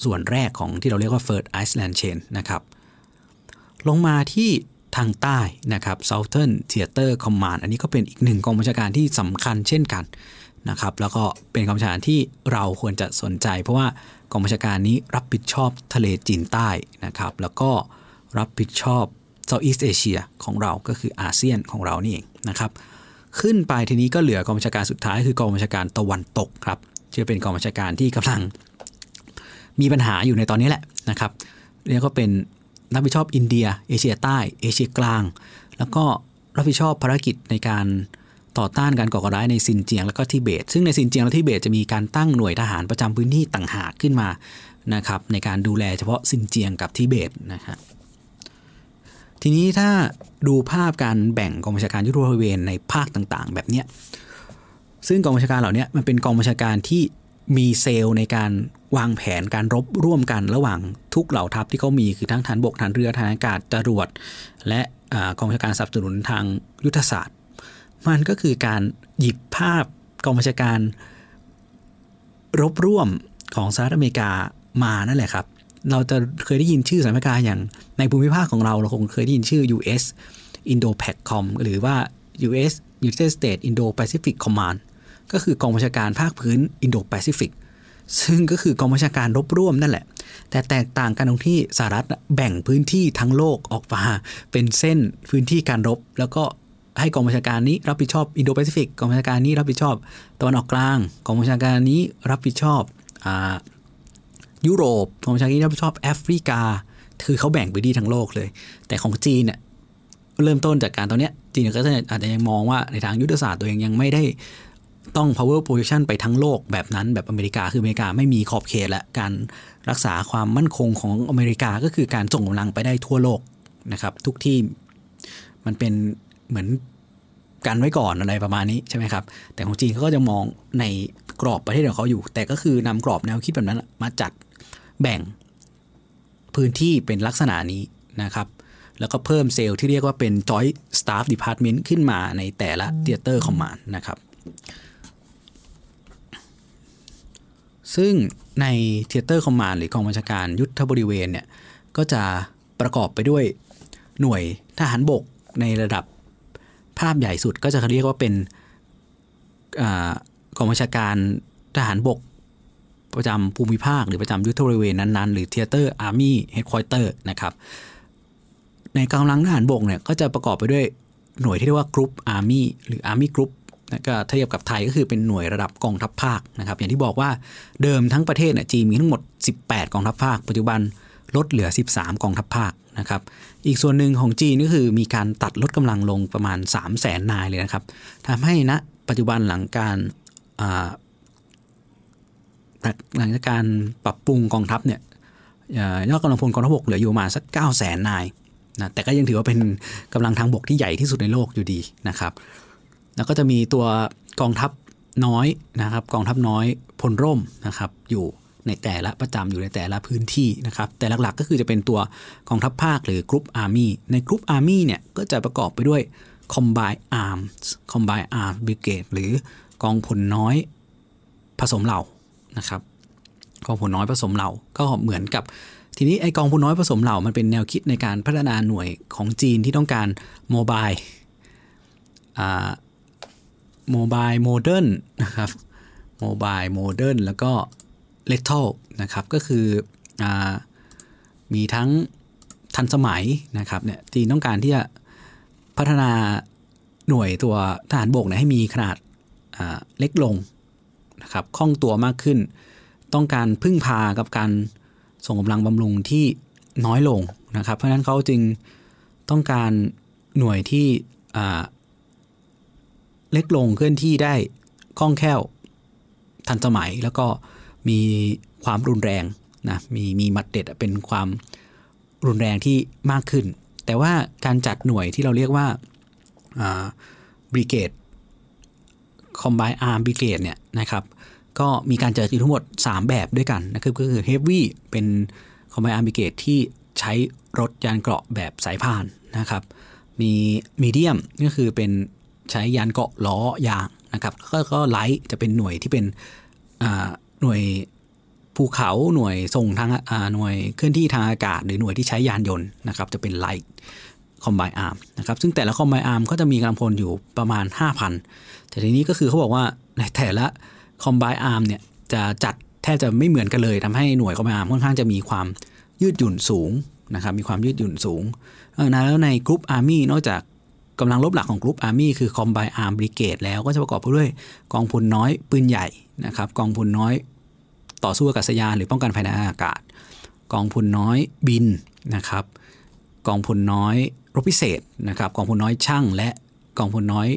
ส่วนแรกของที่เราเรียกว่า First Iceland Chain นะครับลงมาที่ทางใต้นะครับ Southern Theater Command อันนี้ก็เป็นอีกหนึ่งกองบัญชาการที่สำคัญเช่นกันนะครับแล้วก็เป็นกองบัญชาการที่เราควรจะสนใจเพราะว่ากองบัญชาการนี้รับผิดชอบทะเลจีนใต้นะครับแล้วก็รับผิดชอบSoutheast Asia ของเราก็คืออาเซียนของเรานี่เองนะครับขึ้นไปทีนี้ก็เหลือกองบัญชาการสุดท้ายคือกองบัญชาการตะวันตกครับที่เป็นกองบัญชาการที่กำลังมีปัญหาอยู่ในตอนนี้แหละนะครับเรียกว่าเป็นรับผิดชอบอินเดียเอเชียใต้เอเชียกลางแล้วก็รับผิดชอบภารกิจในการต่อต้านการก่อการร้ายในซินเจียงและก็ทิเบตซึ่งในซินเจียงและทิเบตจะมีการตั้งหน่วยทหารประจำพื้นที่ต่างหากขึ้นมานะครับในการดูแลเฉพาะซินเจียงกับทิเบตนะฮะทีนี้ถ้าดูภาพการแบ่งกองบัญชาการยุทธบริเวณในภาคต่างๆแบบเนี้ยซึ่งกองบัญชาการเหล่านี้มันเป็นกองบัญชาการที่มีเซลล์ในการ วางแผนการรบร่วมกันระหว่างทุกเหล่าทัพที่เขามีคือทั้งฐานบกฐานเรือฐานอากาศจรวดและกองบัญชาการสนับสนุนทางยุทธศาสตร์มันก็คือการหยิบภาพกองบัญชาการรบร่วมของสหรัฐอเมริกามานั่นแหละครับเราจะเคยได้ยินชื่อสหรัฐอเมริกาอย่างในภูมิภาคของเราคงเคยได้ยินชื่อ US Indo-PACOM หรือว่า US United States Indo-Pacific Command ก็คือกองบัญชาการภาคพื้น Indo-Pacific ซึ่งก็คือกองบัญชาการรบร่วมนั่นแหละแต่แตกต่างกันตรงที่สหรัฐแบ่งพื้นที่ทั้งโลกออกมาเป็นเส้นพื้นที่การรบแล้วก็ให้กองบัญชาการนี้รับผิดชอบอินโดแปซิฟิกกองบัญชาการนี้รับผิดชอบตะวันออกกลางกองบัญชาการนี้รับผิดชอบยุโรปกองบัญชาการนี้รับผิดชอบแอฟริกาคือเขาแบ่งพื้นที่ทั้งโลกเลยแต่ของจีนเนี่ยเริ่มต้นจากการตอนนี้จีนก็อาจจะยังมองว่าในทางยุทธศาสตร์ตัวเองยังไม่ได้ต้อง power position ไปทั้งโลกแบบนั้นแบบอเมริกาคืออเมริกาไม่มีขอบเขตและการรักษาความมั่นคงของอเมริกาก็คือการส่งกำลังไปได้ทั่วโลกนะครับทุกที่มันเป็นเหมือนกันไว้ก่อนอะไรประมาณนี้ใช่ไหมครับแต่ของจีนเขาก็จะมองในกรอบประเทศของเขาอยู่แต่ก็คือนำกรอบแนวคิดแบบนั้นมาจัดแบ่งพื้นที่เป็นลักษณะนี้นะครับแล้วก็เพิ่มเซลล์ที่เรียกว่าเป็น Joint Staff Department ขึ้นมาในแต่ละ Theater Command นะครับซึ่งใน Theater Command หรือกองบัญชาการยุทธบริเวณเนี่ยก็จะประกอบไปด้วยหน่วยทหารบกในระดับภาพใหญ่สุดก็จะเรียกว่าเป็นกองบัญชาการทหารบกประจำภูมิภาคหรือประจำยุทธบริเวณนั้นๆหรือ Theater Army Headquarters นะครับในกองกำลังทหารบกเนี่ยก็จะประกอบไปด้วยหน่วยที่เรียกว่า Group Army หรือ Army Group ก็ถ้าเทียบกับไทยก็คือเป็นหน่วยระดับกองทัพภาคนะครับอย่างที่บอกว่าเดิมทั้งประเทศเนี่ยจีนมีทั้งหมด18กองทัพภาคปัจจุบันลดเหลือ13กองทัพภาคนะครับอีกส่วนหนึ่งของจีนก็คือมีการตัดลดกำลังลงประมาณ 300,000 นายเลยนะครับทำให้ณปัจจุบันหลังการปรับปรุงกองทัพเนี่ยยอดกำลังพลกองทัพบกเหลืออยู่ประมาณสัก 900,000 นายนะแต่ก็ยังถือว่าเป็นกำลังทางบกที่ใหญ่ที่สุดในโลกอยู่ดีนะครับแล้วก็จะมีตัวกองทัพน้อยนะครับกองทัพน้อยพลร่มนะครับอยู่ในแต่ละประจำอยู่ในแต่ละพื้นที่นะครับแต่หลักๆก็คือจะเป็นตัวกองทัพภาคหรือกรุ๊ปอาร์มี่ในกรุ๊ปอาร์มี่เนี่ยก็จะประกอบไปด้วย Combined Arms Brigade หรือกองพลน้อยผสมเหล่านะครับกองพลน้อยผสมเหล่าก็เหมือนกับทีนี้ไอ้กองพลน้อยผสมเหล่ามันเป็นแนวคิดในการพัฒนาหน่วยของจีนที่ต้องการMobile Modern นะครับ Mobile Modern แล้วก็Lethal นะครับก็คือมีทั้งทันสมัยนะครับเนี่ยจีนต้องการที่จะพัฒนาหน่วยตัวทหารบกเนี่ยให้มีขนาดเล็กลงนะครับคล่องตัวมากขึ้นต้องการพึ่งพากับการส่งกำลังบำรุงที่น้อยลงนะครับเพราะฉะนั้นเขาจึงต้องการหน่วยที่เล็กลงเคลื่อนที่ได้คล่องแคล่วทันสมัยแล้วก็มีความรุนแรงนะมีมัดเด็ดเป็นความรุนแรงที่มากขึ้นแต่ว่าการจัดหน่วยที่เราเรียกว่าบริเกดคอมไบน์อาร์มบริเกดเนี่ยนะครับก็มีการจัดอยู่ทั้งหมด3แบบด้วยกันนะครับก็คือเฮฟวี่เป็นคอมไบน์อาร์มบริเกดที่ใช้รถยานเกราะแบบสายพานนะครับมีมีเดียมก็คือเป็นใช้ยานเกราะล้อยางนะครับก็ไลท์จะเป็นหน่วยที่เป็นหน่วยภูเขาหน่วยส่งทางหน่วยเคลื่อนที่ทางอากาศหรือหน่วยที่ใช้ยานยนต์นะครับจะเป็นไลท์คอมไบน์อาร์มนะครับซึ่งแต่ละคอมไบน์อาร์มก็จะมีกำลังพลอยู่ประมาณ 5,000 แต่ทีนี้ก็คือเขาบอกว่าในแต่ละคอมไบน์อาร์มเนี่ยจะจัดแทบจะไม่เหมือนกันเลยทำให้หน่วยคอมไบน์อาร์มค่อนข้างจะมีความยืดหยุ่นสูงนะครับมีความยืดหยุ่นสูงแล้วในกรุ๊ปอาร์มี่นอกจากกำลังรบหลักของกรุ๊ปอาร์มี่คือคอมไบน์อาร์มบริเกดแล้วก็จะประกอบไปด้วยกองพลน้อยปืนใหญ่นะครับกองพลน้อยต่อสู้อากาศยานหรือป้องกันภัยทางอากาศกองพลน้อยบินนะครับกองพลน้อยรบพิเศษนะครับกองพลน้อยช่างและกองพลน้อย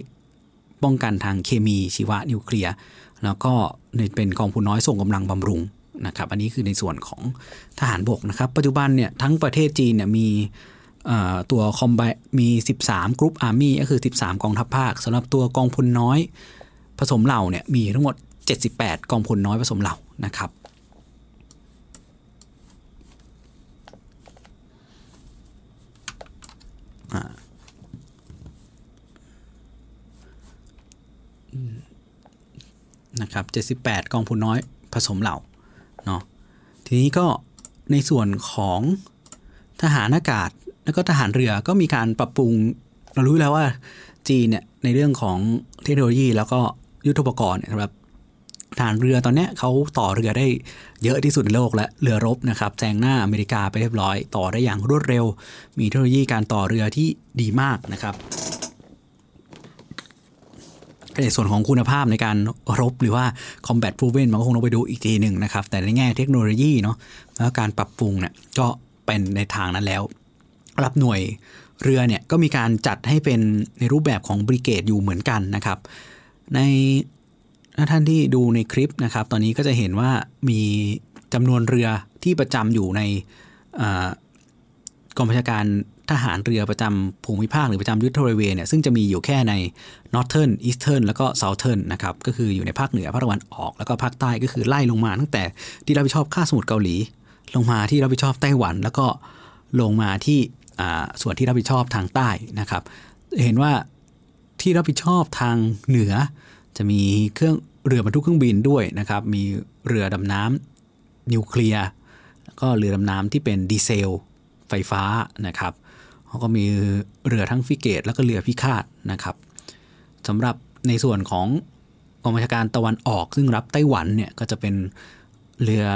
ป้องกันทางเคมีชีวะนิวเคลียร์แล้วก็เป็นกองพลน้อยส่งกำลังบำรุงนะครับอันนี้คือในส่วนของทหารบกนะครับปัจจุบันเนี่ยทั้งประเทศจีนเนี่ยมีตัวคอมไบมี13กรุ๊ปอาร์มี่ก็คือ13กองทัพภาคสำหรับตัวกองพลน้อยผสมเหล่าเนี่ยมีทั้งหมด78กองพลน้อยผสมเหล่านะครับ นะครับ78กองพลน้อยผสมเหล่าเนาะทีนี้ก็ในส่วนของทหารอากาศแล้วก็ทหารเรือก็มีการปรับปรุงเรารู้แล้วว่าจีนเนี่ยในเรื่องของเทคโนโลยีแล้วก็ยุทโธปกรณ์นะครับทหารเรือตอนนี้เขาต่อเรือได้เยอะที่สุดในโลกและเรือรบนะครับแซงหน้าอเมริกาไปเรียบร้อยต่อได้อย่างรวดเร็วมีเทคโนโลยีการต่อเรือที่ดีมากนะครับในส่วนของคุณภาพในการรบหรือว่า combat proven มันก็คงต้องไปดูอีกทีหนึ่งนะครับแต่ในแง่เทคโนโลยีเนาะแล้วการปรับปรุงเนี่ยก็เป็นในทางนั้นแล้วรับหน่วยเรือเนี่ยก็มีการจัดให้เป็นในรูปแบบของบริเกดอยู่เหมือนกันนะครับในถ้าท่านที่ดูในคลิปนะครับตอนนี้ก็จะเห็นว่ามีจำนวนเรือที่ประจำอยู่ในกองบัญชาการทหารเรือประจำภูมิภาคหรือประจำยุทธบริเวณเนี่ยซึ่งจะมีอยู่แค่ใน Northern Eastern แล้วก็ Southern นะครับก็คืออยู่ในภาคเหนือภาคตะวันออกแล้วก็ภาคใต้ก็คือไล่ลงมาตั้งแต่ที่รับผิดชอบค่าสมุทรเกาหลีลงมาที่รับผิดชอบไต้หวันแล้วก็ลงมาที่ส่วนที่รับผิดชอบทางใต้นะครับเห็นว่าที่รับผิดชอบทางเหนือจะมีเครื่องเรือบรรทุกเครื่องบินด้วยนะครับมีเรือดำน้ำนิวเคลียร์แล้วก็เรือดำน้ำที่เป็นดีเซลไฟฟ้านะครับเขาก็มีเรือทั้งฟริเกตแล้วก็เรือพิฆาตนะครับสำหรับในส่วนของกองบัญชาการตะวันออกซึ่งรับไต้หวันเนี่ยก็จะเป็นเรือ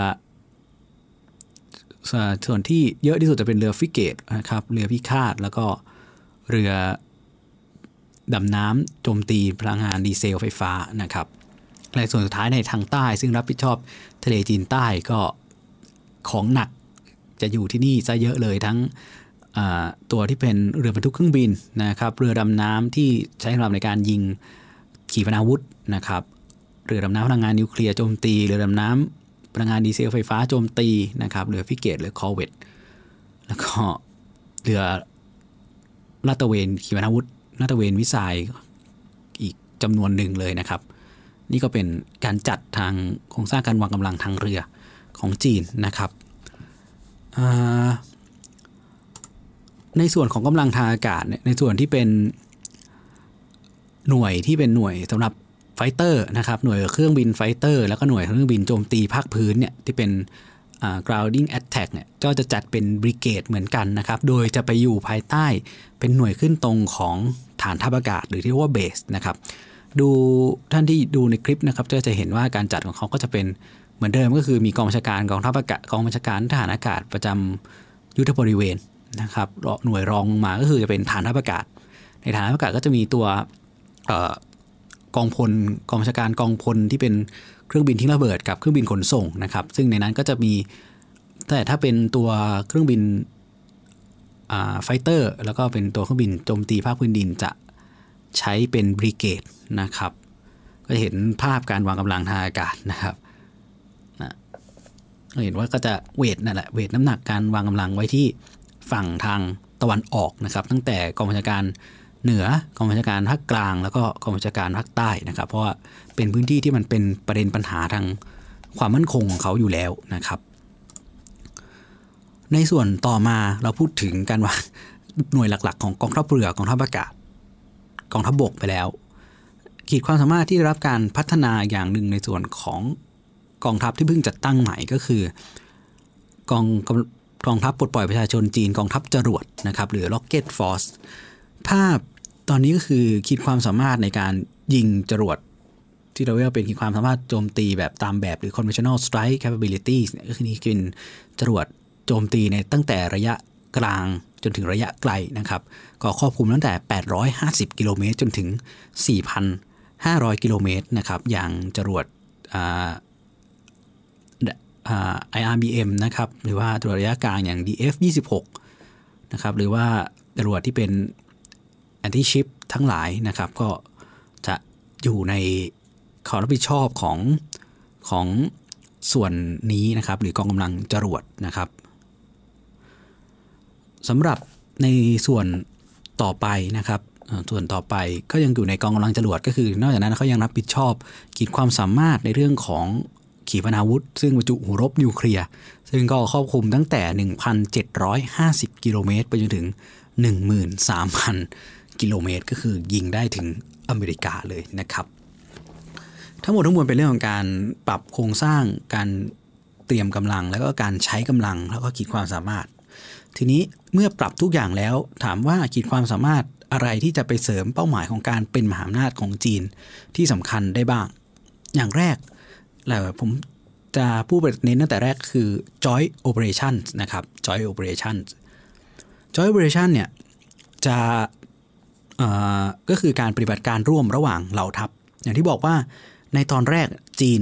ส่วนที่เยอะที่สุดจะเป็นเรือฟริเกตนะครับเรือพิฆาตแล้วก็เรือดำน้ำโจมตีพลังงานดีเซลไฟฟ้านะครับในส่วนสุดท้ายในทางใต้ซึ่งรับผิดชอบทะเลจีนใต้ก็ของหนักจะอยู่ที่นี่ซะเยอะเลยทั้งตัวที่เป็นเรือบรรทุกเครื่องบินนะครับเรือดำน้ำที่ใช้สำหรับในการยิงขีปนาวุธนะครับเรือดำน้ำพลังงานนิวเคลียร์โจมตีเรือดำน้ำพลังงานดีเซลไฟฟ้าโจมตีนะครับเรือฟริเกตหรือคอร์เวตแล้วก็เรือลาดตระเวนขีปนาวุธลาดตระเวนวิสัยอีกจำนวนหนึ่งเลยนะครับนี่ก็เป็นการจัดทางโครงสร้างการวางกำลังทางเรือของจีนนะครับในส่วนของกำลังทางอากาศในส่วนที่เป็นหน่วยสำหรับไฟเตอร์นะครับหน่วยเครื่องบินไฟเตอร์แล้วก็หน่วยเครื่องบินโจมตีภาคพื้นเนี่ยที่เป็นgrounding attack เนี่ยก็จะจัดเป็นบริเกดเหมือนกันนะครับโดยจะไปอยู่ภายใต้เป็นหน่วยขึ้นตรงของฐานทัพอากาศหรือที่เรียกว่าเบสนะครับดูท่านที่ดูในคลิปนะครับจะเห็นว่าการจัดของเขาก็จะเป็นเหมือนเดิมก็คือมีกองบัญชาการกองทัพอากาศกองบัญชาการทหารอากาศประจำยุทธบริเวณนะครับหน่วยรองลงมาก็คือจะเป็นฐานทัพอากาศในฐานทัพอากาศก็จะมีตัวกองพลกองบัญชาการกองพลที่เป็นเครื่องบินทิ้งระเบิดกับเครื่องบินขนส่งนะครับซึ่งในนั้นก็จะมีแต่ถ้าเป็นตัวเครื่องบินไฟเตอร์แล้วก็เป็นตัวเครื่องบินโจมตีภาคพื้นดินจะใช้เป็นบริเกดนะครับก็เห็นภาพการวางกำลังทางอากาศนะครับเห็นว่าก็จะเวทนั่นแหละเวทน้ำหนักการวางกำลังไว้ที่ฝั่งทางตะวันออกนะครับตั้งแต่กองบัญชาการเหนือกองบัญชาการภาคกลางแล้วก็กองบัญชาการภาคใต้นะครับเพราะว่าเป็นพื้นที่ที่มันเป็นประเด็นปัญหาทางความมั่นคงของเขาอยู่แล้วนะครับในส่วนต่อมาเราพูดถึงการวางหน่วยหลักๆของกองทัพเรือกองทัพอากาศกองทัพบกไปแล้วขีดความสามารถที่ได้รับการพัฒนาอย่างหนึ่งในส่วนของกองทัพที่เพิ่งจัดตั้งใหม่ก็คือกองทัพปลดปล่อยประชาชนจีนกองทัพจรวดนะครับหรือ Rocket Force ภาพตอนนี้ก็คือขีดความสามารถในการยิงจรวดที่เราเรียกว่าเป็นขีดความสามารถโจมตีแบบตามแบบหรือ Conventional Strike Capabilities เนี่ยก็คือนี่เป็นจรวดโจมตีในตั้งแต่ระยะกลางจนถึงระยะไกลนะครับก็ครอบคลุมตั้งแต่850กิโลเมตรจนถึง 4,500 กิโลเมตรนะครับอย่างจรวดIRBM นะครับหรือว่าจรวดระยะกลางอย่าง DF-26 นะครับหรือว่าจรวดที่เป็น anti-ship ทั้งหลายนะครับก็จะอยู่ในความรับผิดชอบของส่วนนี้นะครับหรือกองกำลังจรวดนะครับสำหรับในส่วนต่อไปนะครับส่วนต่อไปก็ยังอยู่ในกองกำลังจรวดก็คือนอกจากนั้นเขายังรับผิดชอบขีดความสามารถในเรื่องของขีปนาวุธซึ่งบรรจุหัวรบนิวเคลียร์ซึ่งก็ครอบคลุมตั้งแต่ 1,750 กิโลเมตรไปจนถึง 13,000 กิโลเมตรก็คือยิงได้ถึงอเมริกาเลยนะครับ ทั้งหมดทั้งมวลเป็นเรื่องของการปรับโครงสร้างการเตรียมกำลังแล้วก็การใช้กำลังแล้วก็ขีดความสามารถทีนี้เมื่อปรับทุกอย่างแล้วถามว่าขีดความสามารถอะไรที่จะไปเสริมเป้าหมายของการเป็นมหาอำนาจของจีนที่สำคัญได้บ้างอย่างแรกแล้วผมจะพูดไปเน้นตั้งแต่แรกคือ joint operations นะครับ joint operation เนี่ยจะก็คือการปฏิบัติการร่วมระหว่างเหล่าทัพอย่างที่บอกว่าในตอนแรกจีน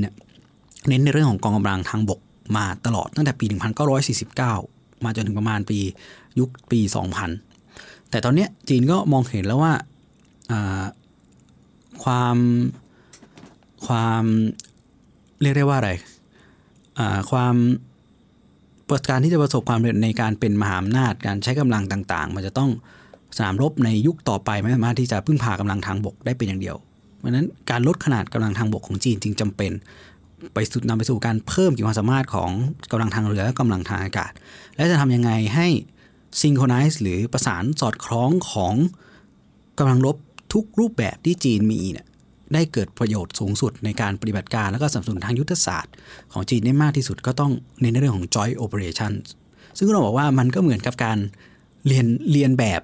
เน้นในเรื่องของกองกำลังทางบกมาตลอดตั้งแต่ปี1949มาจนถึงประมาณปี2000แต่ตอนนี้จีนก็มองเห็นแล้วว่าความเรียกได้ว่าอะไรความประการที่จะประสบความสำเร็จในการเป็นมหาอำนาจการใช้กำลังต่างๆมันจะต้องสนามรบในยุคต่อไปไม่สามารถที่จะพึ่งพากำลังทางบกได้เป็นอย่างเดียวเพราะนั้นการลดขนาดกำลังทางบกของจีนจึงจำเป็นไปสู่นำไปสู่การเพิ่มขีดความสามารถของกำลังทางเรือและกำลังทางอากาศและจะทำยังไงให้ synchronize หรือประสานสอดคล้องของกำลังรบทุกรูปแบบที่จีนมีเนี่ยได้เกิดประโยชน์สูงสุดในการปฏิบัติการและก็สนับสนุนทางยุทธศาสตร์ของจีนได้มากที่สุดก็ต้องเน้นในเรื่องของ joint operation ซึ่งเราบอกว่ามันก็เหมือนกับการเรียนแบบ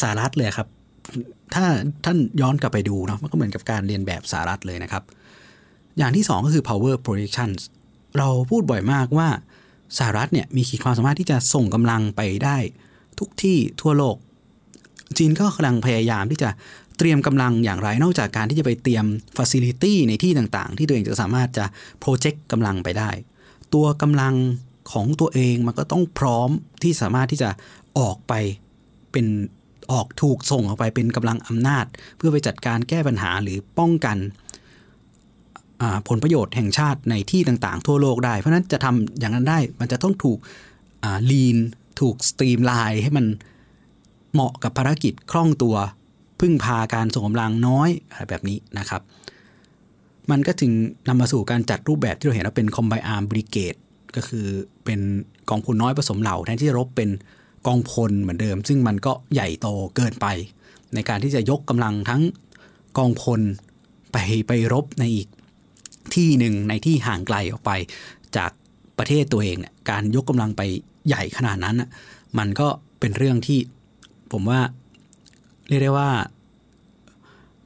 สหรัฐเลยครับถ้าท่านย้อนกลับไปดูเนาะมันก็เหมือนกับการเรียนแบบสหรัฐเลยนะครับอย่างที่สองก็คือ power projection เราพูดบ่อยมากว่าสหรัฐเนี่ยมีขีดความสามารถที่จะส่งกำลังไปได้ทุกที่ทั่วโลกจีนก็กำลังพยายามที่จะเตรียมกำลังอย่างไรนอกจากการที่จะไปเตรียม facility ในที่ต่างๆที่ตัวเองจะสามารถจะ project กำลังไปได้ตัวกำลังของตัวเองมันก็ต้องพร้อมที่สามารถที่จะออกไปเป็นออกถูกส่งออกไปเป็นกำลังอำนาจเพื่อไปจัดการแก้ปัญหาหรือป้องกันผลประโยชน์แห่งชาติในที่ต่างๆทั่วโลกได้เพราะนั้นจะทำอย่างนั้นได้มันจะต้องถูกlean ถูก streamline ให้มันเหมาะกับภารกิจคล่องตัวพึ่งพาการส่งกำลังน้อยอะไรแบบนี้นะครับมันก็ถึงนำมาสู่การจัดรูปแบบที่เราเห็นว่าเป็น Combined Armed Brigade ก็คือเป็นกองพลน้อยผสมเหล่าแทนที่จะรบเป็นกองพลเหมือนเดิมซึ่งมันก็ใหญ่โตเกินไปในการที่จะยกกำลังทั้งกองพลไปรบในอีกที่หนึ่งในที่ห่างไกลออกไปจากประเทศตัวเองเนี่ยการยกกำลังไปใหญ่ขนาดนั้นมันก็เป็นเรื่องที่ผมว่าเรียกได้ว่า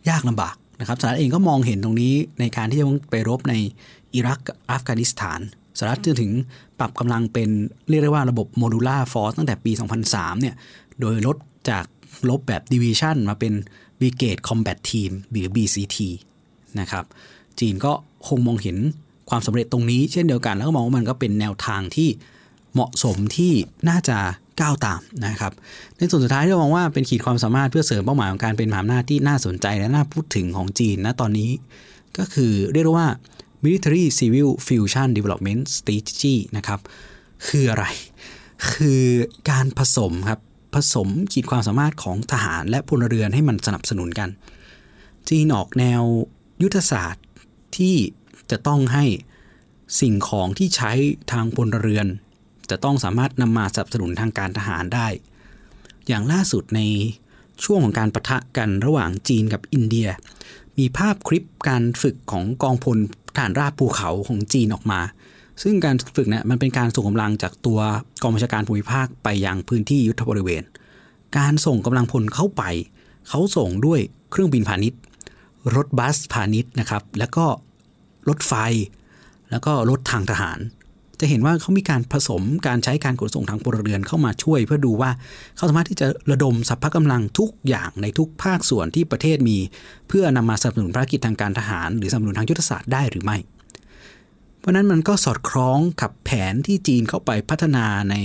ยากลำบากนะครับสหรัฐเองก็มองเห็นตรงนี้ในการที่จะไปรบในอิรักอัฟกานิสถานสหรัฐจนถึงปรับกำลังเป็นเรียกได้ว่าระบบโมดูล่าฟอร์สตั้งแต่ปี2003เนี่ยโดยลดจากลบแบบดิวิชั่นมาเป็น Brigade Combat Team หรือ BCT นะครับจีนก็คงมองเห็นความสำเร็จตรงนี้เช่นเดียวกันแล้วก็มองว่ามันก็เป็นแนวทางที่เหมาะสมที่น่าจะก้าวตามนะครับในส่วนสุดท้ายเรามองว่าเป็นขีดความสามารถเพื่อเสริมเป้าหมายของการเป็นมหาอำนาจที่น่าสนใจและน่าพูดถึงของจีนณตอนนี้ก็คือเรียกว่า Military Civil Fusion Development Strategy นะครับคืออะไรคือการผสมครับผสมขีดความสามารถของทหารและพลเรือนให้มันสนับสนุนกันจีนออกแนวยุทธศาสตร์ที่จะต้องให้สิ่งของที่ใช้ทางพลเรือนจะต้องสามารถนำมาสนับสนุนทางการทหารได้อย่างล่าสุดในช่วงของการปะทะกันระหว่างจีนกับอินเดียมีภาพคลิปการฝึกของกองพลฐานราบภูเขาของจีนออกมาซึ่งการฝึกเนี่ยมันเป็นการส่งกำลังจากตัวกองบัญชาการภูมิภาคไปยังพื้นที่ยุทธบริเวณการส่งกำลังพลเข้าไปเขาส่งด้วยเครื่องบินพาณิชย์รถบัสพาณิชย์นะครับแล้วก็รถไฟแล้วก็รถทางทหารจะเห็นว่าเขามีการผสมการใช้การขนส่งทางพลเรือนเข้ามาช่วยเพื่อดูว่าเขาสามารถที่จะระดมสรรพกำลังทุกอย่างในทุกภาคส่วนที่ประเทศมีเพื่อนำมาสนับสนุนภารกิจทางการทหารหรือสนับสนุนทางยุทธศาสตร์ได้หรือไม่เพราะนั้นมันก็สอดคล้องกับแผนที่จีนเข้าไปพัฒนาใน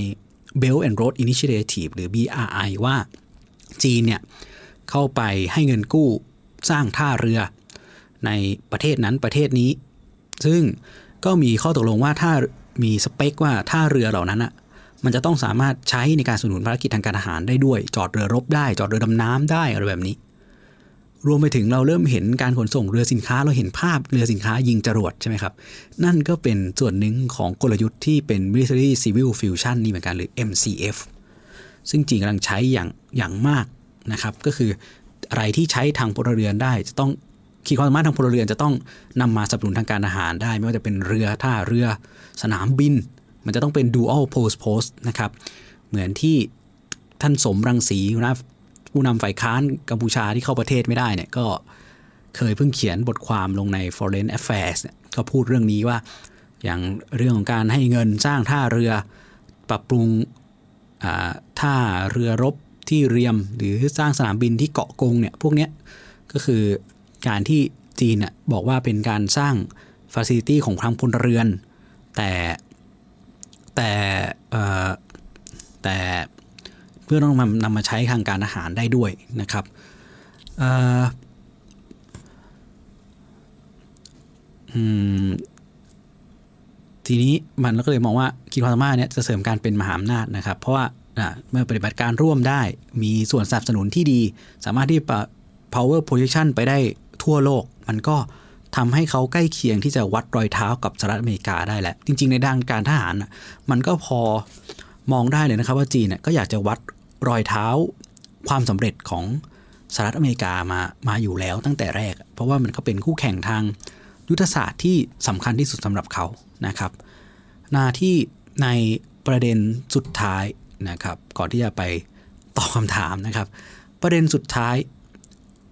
Belt and Road Initiative หรือ BRI ว่าจีนเนี่ยเข้าไปให้เงินกู้สร้างท่าเรือในประเทศนั้นประเทศนี้ซึ่งก็มีข้อตกลงว่าถ้ามีสเปคว่าท่าเรือเหล่านั้นอ่ะมันจะต้องสามารถใช้ในการสนับสนุนภารกิจทางการทหารได้ด้วยจอดเรือรบได้จอดเรือดำน้ำได้อะไรแบบนี้รวมไปถึงเราเริ่มเห็นการขนส่งเรือสินค้าเราเห็นภาพเรือสินค้ายิงจรวดใช่ไหมครับนั่นก็เป็นส่วนหนึ่งของกลยุทธ์ที่เป็น Military Civil Fusion นี่เหมือนกันหรือ MCF ซึ่งจีนกำลังใช้อย่างมากนะครับก็คืออะไรที่ใช้ทางพลเรือนได้จะต้อง ขีดความสามารถทางพลเรือนจะต้องนำมาสนับสนุนทางการอาหารได้ไม่ว่าจะเป็นเรือท่าเรือสนามบินมันจะต้องเป็น dual pole post นะครับเหมือนที่ท่านสมรังสีนะผู้นำฝ่ายค้านกัมพูชาที่เข้าประเทศไม่ได้เนี่ยก็เคยเพิ่งเขียนบทความลงใน Foreign Affairs เนี่ยก็พูดเรื่องนี้ว่าอย่างเรื่องของการให้เงินสร้างท่าเรือปรับปรุงท่าเรือรบที่เรียมหรือสร้างสนามบินที่เกาะกงเนี่ยพวกเนี้ยก็คือการที่จีนน่ะบอกว่าเป็นการสร้าง facility ของทางพลเรือนแต่เพื่อต้องนำมาใช้ทางการอาหารได้ด้วยนะครับทีนี้มันก็เลยมองว่าคีดความสามารถเนี่ยจะเสริมการเป็นมหาอำนาจนะครับเพราะว่าเมื่อปฏิบัติการร่วมได้มีส่วนสนับสนุนที่ดีสามารถที่ power position ไปได้ทั่วโลกมันก็ทำให้เขาใกล้เคียงที่จะวัดรอยเท้ากับสหรัฐอเมริกาได้แหละจริงๆในด้านการทหารมันก็พอมองได้เลยนะครับว่าจีนก็อยากจะวัดรอยเท้าความสำเร็จของสหรัฐอเมริกามาอยู่แล้วตั้งแต่แรกเพราะว่ามันก็เป็นคู่แข่งทางยุทธศาสตร์ที่สำคัญที่สุดสำหรับเขานะครับหน้าที่ในประเด็นสุดท้ายนะครับก่อนที่จะไปตอบคำถามนะครับประเด็นสุดท้าย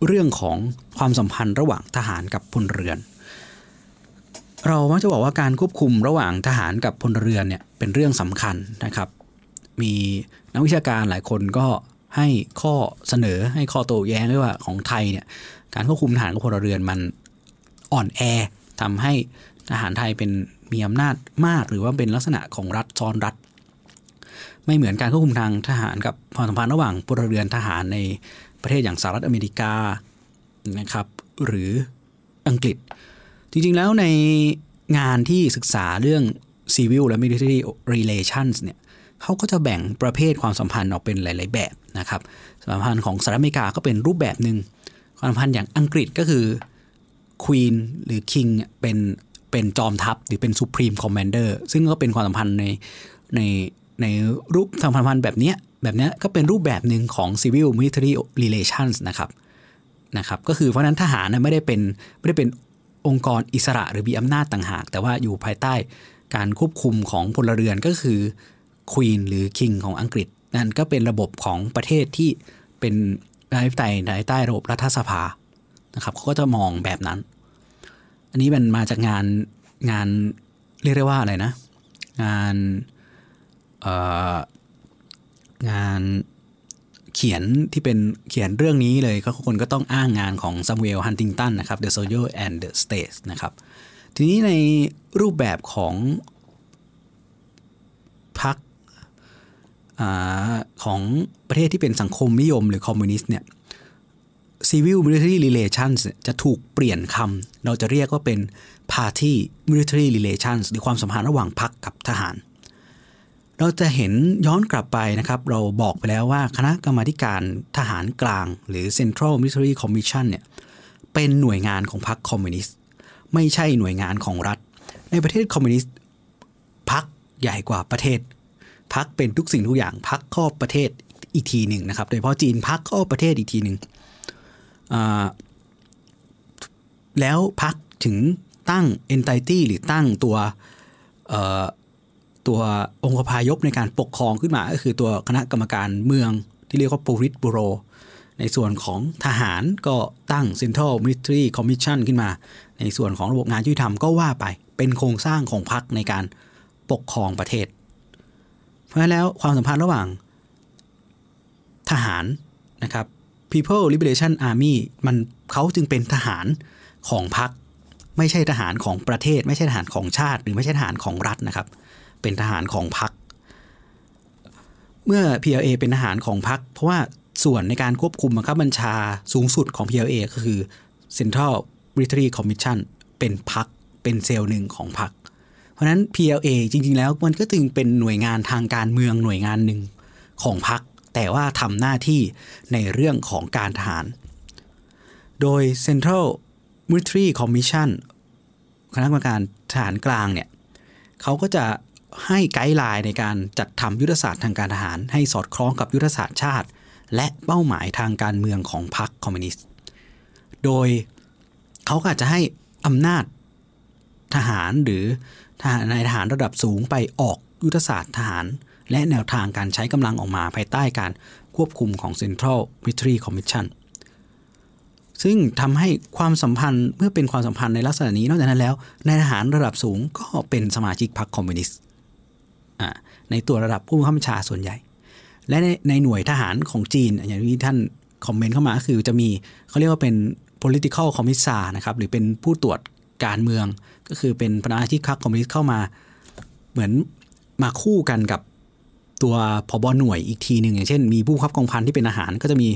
เรื่องของความสัมพันธ์ระหว่างทหารกับพลเรือนเรามักจะบอกว่าการควบคุมระหว่างทหารกับพลเรือนเนี่ยเป็นเรื่องสำคัญนะครับมีนักวิชาการหลายคนก็ให้ข้อเสนอให้ข้อโต้แย้งด้วยว่าของไทยเนี่ยการควบคุมทหารกับพลเรือนมันอ่อนแอทำให้ทหารไทยเป็นมีอำนาจมากหรือว่าเป็นลักษณะของรัฐซ้อนรัฐไม่เหมือนการควบคุมทางทหารกับความสัมพันธ์ระหว่างพลเรือนทหารในประเทศอย่างสหรัฐอเมริกานะครับหรืออังกฤษจริงๆแล้วในงานที่ศึกษาเรื่อง Civil และ Military Relations เนี่ยเขาก็จะแบ่งประเภทความสัมพันธ์ออกเป็นหลายๆแบบนะครับความสัมพันธ์ของสหรัฐอเมริกาก็เป็นรูปแบบนึงความสัมพันธ์อย่างอังกฤษก็คือ Queen หรือ King เป็นจอมทัพหรือเป็น Supreme Commander ซึ่งก็เป็นความสัมพันธ์ในรูปสัมพันธ์แบบเนี้ยก็เป็นรูปแบบหนึ่งของ Civil Military Relations นะครับก็คือเพราะนั้นทหารไม่ได้เป็นองค์กรอิสระหรือมีอำนาจต่างหากแต่ว่าอยู่ภายใต้การควบคุมของพลเรือนก็คือ Queen หรือ King ของอังกฤษนั่นก็เป็นระบบของประเทศที่เป็นภายใต้ระบบรัฐสภานะครับเขาก็จะมองแบบนั้นอันนี้มันมาจากงานเรียกได้ว่าอะไรนะงานเขียนที่เป็นเขียนเรื่องนี้เลยก็คนก็ต้องอ้างงานของซามูเอลฮันติงตันนะครับ The Soldier and the State นะครับทีนี้ในรูปแบบของพรรคของประเทศที่เป็นสังคมนิยมหรือคอมมิวนิสต์เนี่ย Civil Military Relations จะถูกเปลี่ยนคำเราจะเรียกว่าเป็น Party Military Relations หรือความสัมพันธ์ระหว่างพรรคกับทหารเราจะเห็นย้อนกลับไปนะครับเราบอกไปแล้วว่าคณะกรรมาธิการทหารกลางหรือ Central Military Commission เนี่ยเป็นหน่วยงานของพรรคคอมมิวนิสต์ไม่ใช่หน่วยงานของรัฐในประเทศคอมมิวนิสต์พรรคใหญ่กว่าประเทศพรรคเป็นทุกสิ่งทุกอย่างพรรคครอบประเทศอีกทีหนึ่งนะครับโดยเฉพาะจีนพรรคครอบประเทศอีกทีหนึ่งแล้วพรรคถึงตั้ง entity หรือตั้งตัวองค์พยพในการปกครองขึ้นมาก็คือตัวคณะกรรมการเมืองที่เรียกว่า Politburo บูโรในส่วนของทหารก็ตั้ง Central Military Commission ขึ้นมาในส่วนของระบบงานยุติธรรมก็ว่าไปเป็นโครงสร้างของพรรคในการปกครองประเทศเพราะฉะนั้นแล้วความสัมพันธ์ระหว่างทหารนะครับ People Liberation Army เขาจึงเป็นทหารของพรรคไม่ใช่ทหารของประเทศไม่ใช่ทหารของชาติหรือไม่ใช่ทหารของรัฐนะครับเป็นทหารของพรรคเมื่อ PLA เป็นทหารของพรรคเพราะว่าส่วนในการควบคุมบังคับบัญชาสูงสุดของ PLA ก็คือ Central Military Commission เป็นพรรคเป็นเซลล์หนึ่งของพรรคเพราะฉะนั้น PLA จริงๆแล้วมันก็จึงเป็นหน่วยงานทางการเมืองหน่วยงานหนึ่งของพรรคแต่ว่าทำหน้าที่ในเรื่องของการทหารโดย Central Military Commission คณะกรรมการทหารกลางเนี่ยเขาก็จะให้ไกด์ไลน์ในการจัดทำยุทธศาสตร์ทางการทหารให้สอดคล้องกับยุทธศาสตร์ชาติและเป้าหมายทางการเมืองของพรรคคอมมิวนิสต์โดย เขาก็อาจจะให้อำนาจทหารหรือนายทหารระดับสูงไปออกยุทธศาสตร์ทหารและแนวทางการใช้กำลังออกมาภายใต้การควบคุมของ Central Military Commission ซึ่งทำให้ความสัมพันธ์เมื่อเป็นความสัมพันธ์ในลักษณะนี้นอกจากนั้นแล้วนายทหารระดับสูงก็เป็นสมาชิกพรรคคอมมิวนิสต์ในตัวระดับผู้บังคับบัญชาส่วนใหญ่และในหน่วยทหารของจีนอย่างที่ท่านคอมเมนต์เข้ามาก็คือจะมีเขาเรียกว่าเป็น political commissar นะครับหรือเป็นผู้ตรวจการเมืองก็คือเป็นประธานาธิบดีพรรคคอมมิวนิสต์เข้ามาเหมือนมาคู่กันกับตัวผบ.หน่วยอีกทีนึงอย่างเช่นมีผู้บังคับกองพันที่เป็นอาหารก็จะมี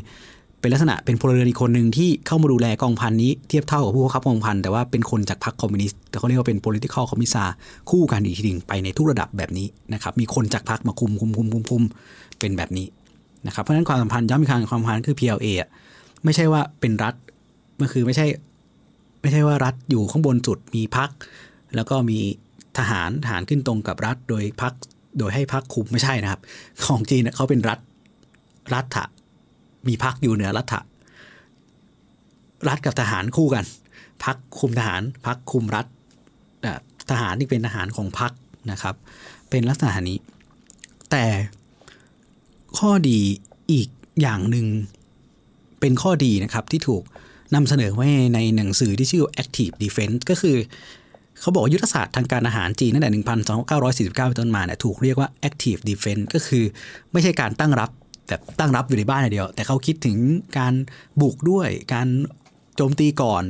เป็นลักษณะเป็นพลเรือนอีกคนนึงที่เข้ามาดูแลกองพันนี้เทียบเท่ากับผู้บังคับกองพันแต่ว่าเป็นคนจากพรรคคอมมิวนิสต์แต่เขาเรียกว่าเป็น political commissar คู่กันอีกทีนึงไปในทุกระดับแบบนี้นะครับมีคนจากพรรคมาคุมเป็นแบบนี้นะครับเพราะฉะนั้นความสัมพันธ์ย้ำอีกครั้งความสัมพันธ์คือ PLA อ่ะไม่ใช่ว่าเป็นรัฐมันคือไม่ใช่ว่ารัฐอยู่ข้างบนสุดมีพรรคแล้วก็มีทหารขึ้นตรงกับรัฐโดยพรรคโดยให้พรรคคุมไม่ใช่นะครับของจีนเขาเป็นรัฐะมีพรรคอยู่เหนือรัฐะรัฐกับทหารคู่กันพรรคคุมทหารพรรคคุมรัฐทหารนี่เป็นทหารของพรรคนะครับเป็นลักษณะนี้แต่ข้อดีอีกอย่างหนึ่งเป็นข้อดีนะครับที่ถูกนำเสนอไว้ในหนังสือที่ชื่อ Active Defense ก็คือเขาบอกยุทธศาสตร์ทางการอาหารจีนตั้งแต่ 1,949 เป็นต้นมาเนี่ยถูกเรียกว่า Active Defense ก็คือไม่ใช่การตั้งรับแต่ตั้งรับอยู่ในบ้านอย่างเดียวแต่เขาคิดถึงการบุกด้วยการโจมตีก่อน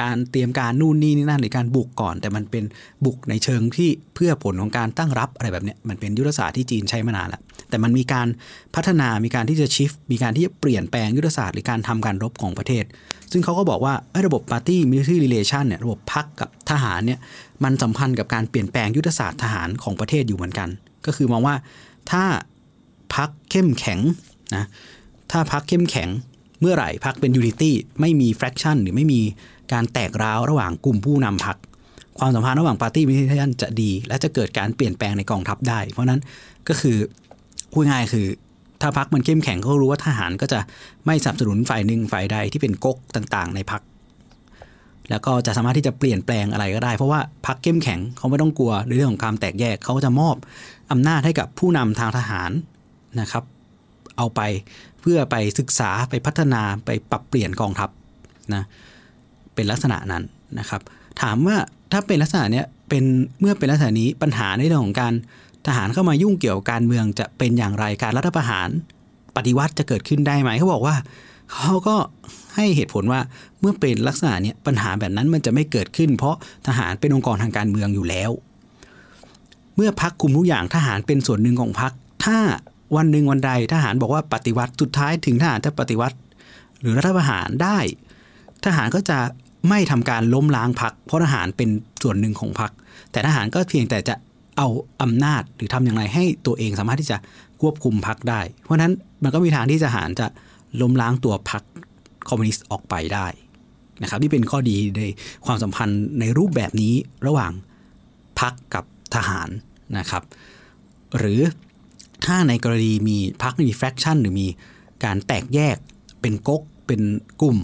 การเตรียมการนู่นนี่นั่นหรือการบุกก่อนแต่มันเป็นบุกในเชิงที่เพื่อผลของการตั้งรับอะไรแบบเนี้ยมันเป็นยุทธศาสตร์ที่จีนใช้มานานแล้วแต่มันมีการพัฒนามีการที่จะชิฟมีการที่จะเปลี่ยนแปลงยุทธศาสตร์หรือการทำการรบของประเทศซึ่งเขาก็บอกว่าระบบ Party Military Relation เนี่ยระบบพรรคกับทหารเนี่ยมันสัมพันธ์กับการเปลี่ยนแปลงยุทธศาสตร์ทหารของประเทศอยู่เหมือนกันก็คือมองว่าถ้าพรรคเข้มแข็งนะถ้าพรรคเข้มแข็งเมื่อไหร่พรรคเป็น Unity ไม่มี Fraction หรือไม่มีการแตกร้าวระหว่างกลุ่มผู้นำพรรคความสัมพันธ์ระหว่าง Party Military จะดีและจะเกิดการเปลี่ยนแปลงในกองทัพได้เพราะนั้นก็คือพูดง่ายคือถ้าพรรคมันเข้มแข็งก็รู้ว่าทหารก็จะไม่สนับสนุนฝ่ายหนึ่งฝ่ายใดที่เป็นก๊กต่างๆในพรรคแล้วก็จะสามารถที่จะเปลี่ยนแปลงอะไรก็ได้เพราะว่าพรรคเข้มแข็งเขาไม่ต้องกลัวเรื่องของความแตกแยกเขาจะมอบอำนาจให้กับผู้นำทางทหารนะครับเอาไปเพื่อไปศึกษาไปพัฒนาไปปรับเปลี่ยนกองทัพนะเป็นลักษณะนั้นนะครับถามว่าถ้าเป็นลักษณะเนี้ยเป็นเมื่อเป็นลักษณะนี้ปัญหาในเรื่องของการทหารเข้ามายุ่งเกี่ยวกับการเมืองจะเป็นอย่างไรการรัฐประหารปฏิวัติจะเกิดขึ้นได้ไหมเขาบอกว่าเขาก็ให้เหตุผลว่าเมื่อเป็นลักษณะนี้ปัญหาแบบนั้นมันจะไม่เกิดขึ้นเพราะทหารเป็นองค์กรทางการเมืองอยู่แล้วเมื่อพรรคคุมทุกอย่างทหารเป็นส่วนหนึ่งของพรรคถ้าวันหนึ่งวันใดทหารบอกว่าปฏิวัติสุดท้ายถึงทหารจะปฏิวัติหรือรัฐประหารได้ทหารก็จะไม่ทำการล้มล้างพรรคเพราะทหารเป็นส่วนหนึ่งของพรรคแต่ทหารก็เพียงแต่จะเอาอำนาจหรือทำอย่างไรให้ตัวเองสามารถที่จะควบคุมพรรคได้เพราะนั้นมันก็มีทางที่ทหารจะล้มล้างตัวพรรคคอมมิวนิสต์ออกไปได้นะครับนี่เป็นข้อดีในความสัมพันธ์ในรูปแบบนี้ระหว่างพรรคกับทหารนะครับหรือถ้าในกรณีมีพรรคมีแฟคชั่นหรือมีการแตกแยกเป็นก๊กเป็นกลุ่ม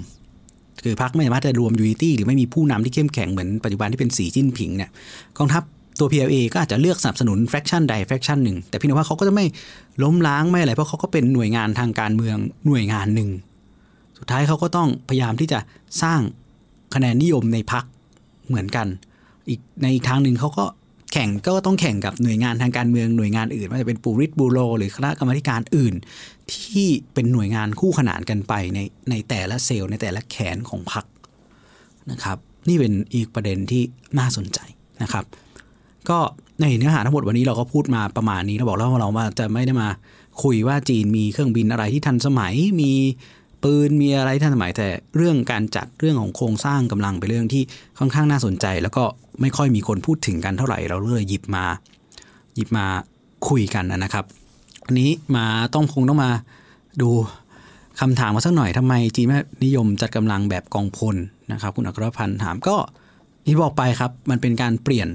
คือพรรคไม่สามารถจะรวมยูนิตี้หรือไม่มีผู้นำที่เข้มแข็งเหมือนปัจจุบันที่เป็นสีจิ้นผิงเนี่ยกองทัพตัว PLA ก็อาจจะเลือกสนับสนุนแฟคชั่นใดแฟคชั่นหนึ่งแต่พี่น้องว่าเขาก็จะไม่ล้มล้างไม่อะไรเพราะเขาก็เป็นหน่วยงานทางการเมืองหน่วยงานหนึ่งสุดท้ายเขาก็ต้องพยายามที่จะสร้างคะแนนนิยมในพรรคเหมือนกันอีกในอีกทางหนึ่งเขาก็แข่งก็ต้องแข่งกับหน่วยงานทางการเมืองหน่วยงานอื่นว่าจะเป็นปูริตบูโรหรือคณะกรรมการอื่นที่เป็นหน่วยงานคู่ขนานกันไปในแต่ละเซลล์ในแต่ละแขนของพรรคนะครับนี่เป็นอีกประเด็นที่น่าสนใจนะครับก็ในเนื้อหาทั้งหมดวันนี้เราก็พูดมาประมาณนี้เราบอกแล้วว่าเราจะไม่ได้มาคุยว่าจีนมีเครื่องบินอะไรที่ทันสมัยมีปืนมีอะไรทันสมัยแต่เรื่องการจัดเรื่องของโครงสร้างกำลังเป็นเรื่องที่ค่อนข้างน่าสนใจแล้วก็ไม่ค่อยมีคนพูดถึงกันเท่าไหร่เราเลยหยิบมาคุยกันนะครับอันนี้มาต้องมาดูคำถามกันสักหน่อยทำไมจีนไม่นิยมจัดกำลังแบบกองพลนะครับคุณอัครพันธ์ถามก็ที่บอกไปครับมันเป็นการเปลี่ย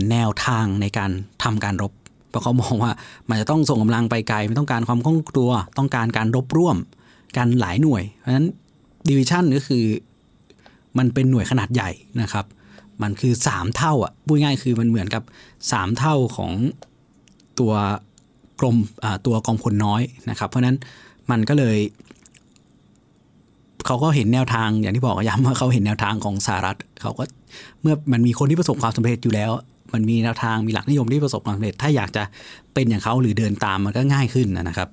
นแนวทางในการทำการรบเพราะเขามองว่ามันจะต้องส่งกำลังไปไกลมันต้องการความคล่องตัวต้องการการรบร่วมกันหลายหน่วยเพราะฉะนั้นดิวิชั่นก็คือ มันเป็นหน่วยขนาดใหญ่นะครับมันคือ3เท่าอ่ะพูดง่ายคือมันเหมือนกับ3เท่าของตัวกองพลน้อยนะครับเพราะนั้นมันก็เลยเขาก็เห็นแนวทางอย่างที่บอกย้ำว่าเขาเห็นแนวทางของสหรัฐเขาก็เมื่อมันมีคนที่ประสบความสำเร็จอยู่แล้วมันมีแนวทางมีหลักนิยมที่ประสบความสำเร็จถ้าอยากจะเป็นอย่างเขาหรือเดินตามมันก็ง่ายขึ้นนะครับ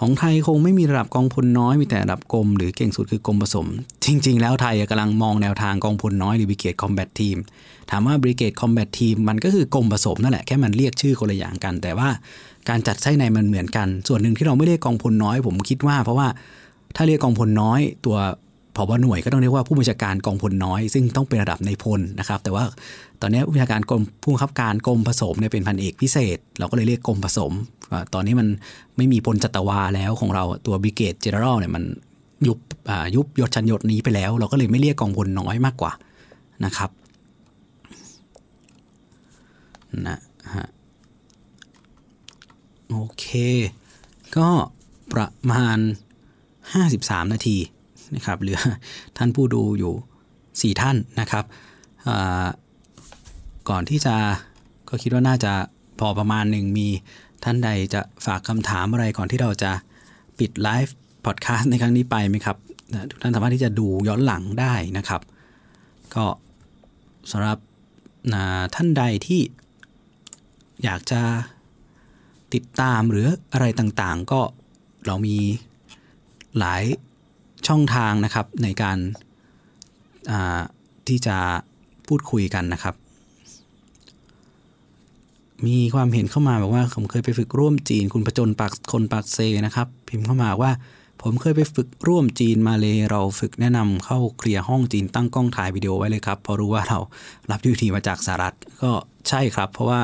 ของไทยคงไม่มีระดับกองพลน้อยมีแต่ระดับกรมหรือเก่งสุดคือกรมผสมจริงๆแล้วไทยกำลังมองแนวทางกองพลน้อยหรือ Brigade Combat Team ถามว่า Brigade Combat Team มันก็คือกรมผสมนั่นแหละแค่มันเรียกชื่อคนละอย่างกันแต่ว่าการจัดไส้ในมันเหมือนกันส่วนหนึ่งที่เราไม่เรียกกองพลน้อยผมคิดว่าเพราะว่าถ้าเรียกกองพลน้อยตัวผบ.หน่วยก็ต้องเรียกว่าผู้บัญชาการกองพลน้อยซึ่งต้องเป็นระดับในพลนะครับแต่ว่าตอนนี้ผู้บัญชาการกรมผู้บังคับการกรมผสมเนี่ยเป็นพันเอกพิเศษเราก็เลยเรียกกรมผสมตอนนี้มันไม่มีพลจัตวาแล้วของเราตัวบริเกดเจเนอเรลเนี่ยมันยุบยศชั้นยศนี้ไปแล้วเราก็เลยไม่เรียกกองพลน้อยมากกว่านะครับนะฮะโอเคก็ประมาณ53นาทีนะครับเหลือท่านผู้ดูอยู่4ท่านนะครับก่อนที่จะก็คิดว่าน่าจะพอประมาณหนึ่งมีท่านใดจะฝากคำถามอะไรก่อนที่เราจะปิดไลฟ์พอดคาสต์ในครั้งนี้ไปไหมครับทุกท่านสามารถที่จะดูย้อนหลังได้นะครับก็สำหรับท่านใดที่อยากจะติดตามหรืออะไรต่างๆก็เรามีหลายช่องทางนะครับในการที่จะพูดคุยกันนะครับมีความเห็นเข้ามาบอกว่าผมเคยไปฝึกร่วมจีนคุณประจนปากคนปากเซนะครับพิมพ์เข้ามาว่าผมเคยไปฝึกร่วมจีนมาเลยเราฝึกแนะนำเข้าเคลียร์ห้องจีนตั้งกล้องถ่ายวิดีโอไว้เลยครับพอรู้ว่าเรารับยูทีมาจากสหรัฐก็ใช่ครับเพราะว่า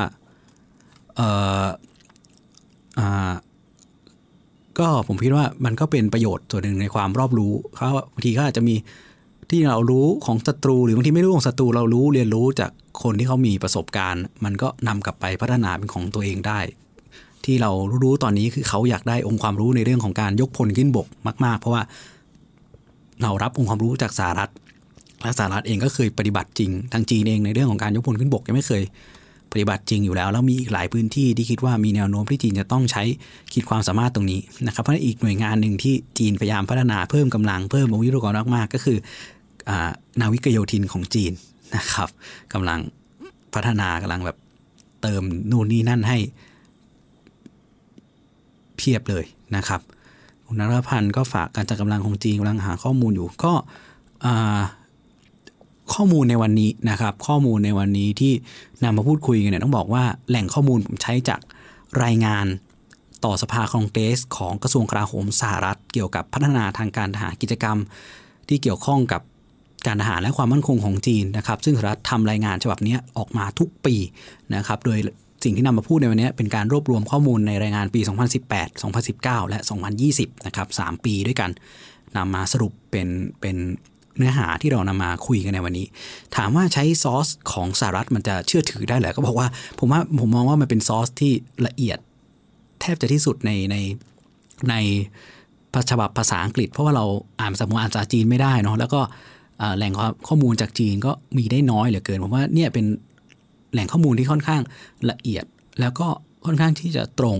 ก็ผมคิดว่ามันก็เป็นประโยชน์ส่วนหนึ่งในความรอบรู้เขาบางทีก็อาจจะมีที่เรารู้ของศัตรูหรือบางทีไม่รู้ของศัตรูเรารู้เรียนรู้จากคนที่เขามีประสบการณ์มันก็นำกลับไปพัฒนาเป็นของตัวเองได้ที่เรารู้ตอนนี้คือเขาอยากได้องค์ความรู้ในเรื่องของการยกพลขึ้นบกมากๆเพราะว่าเรารับองค์ความรู้จากสหรัฐและสหรัฐเองก็เคยปฏิบัติจริงทางจีนเองในเรื่องของการยกพลขึ้นบกยังไม่เคยปฏิบัติจริงอยู่แล้วแล้วมีอีกหลายพื้นที่ที่คิดว่ามีแนวโน้มที่จีนจะต้องใช้ขีดความสามารถตรงนี้นะครับเพราะอีกหน่วยงานหนึ่งที่จีนพยายามพัฒนาเพิ่มกำลังเพิ่มอาวุธยุทโธปกรณ์มากๆก็คือนาวิกโยธินของจีนนะครับกำลังพัฒนากำลังแบบเติมนู่นนี่นั่นให้เพียบเลยนะครับคุณนรพันธ์ก็ฝากการจัดกำลังของจีนกำลังหาข้อมูลอยู่ก็ข้อมูลในวันนี้นะครับข้อมูลในวันนี้ที่นำมาพูดคุยกันเนี่ยต้องบอกว่าแหล่งข้อมูลผมใช้จากรายงานต่อสภาคองเกรสของกระทรวงกลาโหมสหรัฐเกี่ยวกับพัฒนาทางการทหารกิจกรรมที่เกี่ยวข้องกับการทหารและความมั่นคงของจีนนะครับซึ่งสหรัฐทำรายงานฉบับนี้ออกมาทุกปีนะครับโดยสิ่งที่นำมาพูดในวันนี้เป็นการรวบรวมข้อมูลในรายงานปี2018 2019และ2020นะครับ3ปีด้วยกันนำมาสรุปเป็นเนื้อหาที่เรานำมาคุยกันในวันนี้ถามว่าใช้ซอสของสหรัฐมันจะเชื่อถือได้เหรอก็บอกว่าผมมองว่ามันเป็นซอสที่ละเอียดแทบจะที่สุดในฉบับภาษาอังกฤษเพราะว่าเราอ่านสมุนอ่านภาษาจีนไม่ได้เนาะแล้วก็แหล่งข้อมูลจากจีนก็มีได้น้อยเหลือเกินผมว่าเนี่ยเป็นแหล่งข้อมูลที่ค่อนข้างละเอียดแล้วก็ค่อนข้างที่จะตรง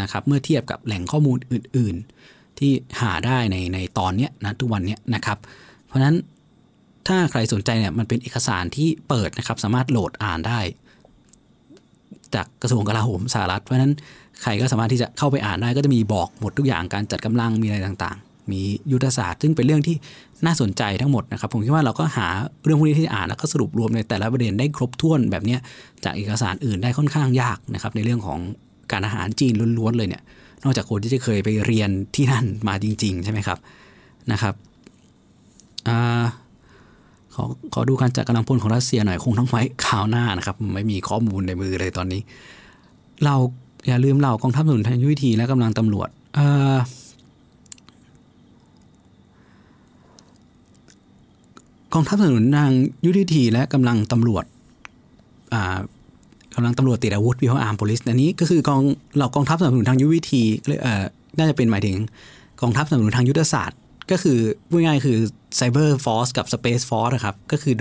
นะครับเมื่อเทียบกับแหล่งข้อมูลอื่นๆที่หาได้ในตอนนี้นะทุกวันนี้นะครับเพราะนั้นถ้าใครสนใจเนี่ยมันเป็นเอกสารที่เปิดนะครับสามารถโหลดอ่านได้จากกระทรวงกลาโหมสหรัฐเพราะนั้นใครก็สามารถที่จะเข้าไปอ่านได้ก็จะมีบอกหมดทุกอย่างการจัดกำลังมีอะไรต่างๆมียุทธศาสตร์ซึ่งเป็นเรื่องที่น่าสนใจทั้งหมดนะครับผมคิดว่าเราก็หาเรื่องพวกนี้ที่อ่านแล้วก็สรุปรวมในแต่ละประเด็นได้ครบถ้วนแบบนี้จากเอกสารอื่นได้ค่อนข้างยากนะครับในเรื่องของการทหารจีนล้วนๆเลยเนี่ยนอกจากคนที่จะเคยไปเรียนที่นั่นมาจริงๆใช่ไหมครับนะครับขอดูการจัดกำลังพลของรัสเซียหน่อยคงต้องไว้ข่าวหน้านะครับไม่มีข้อมูลในมือเลยตอนนี้เราอย่าลืมเรากองทัพสนุนทางยุทธวิธีและกำลังตำรวจกองทัพสนุนทางยุทธวิธีและกำลังตำรวจกำลังตำรวจติดอาวุธวิทยุอาร์มโพลิสอันนี้ก็คือกองเรากองทัพสนุนทางยุทธวิธีน่าจะเป็นหมายถึงกองทัพสนุนทางยุทธศาสตร์ ก็คือพูดง่ายคือไซเบอร์ฟอร์สกับสเปซฟอร์สนะครับก็คือ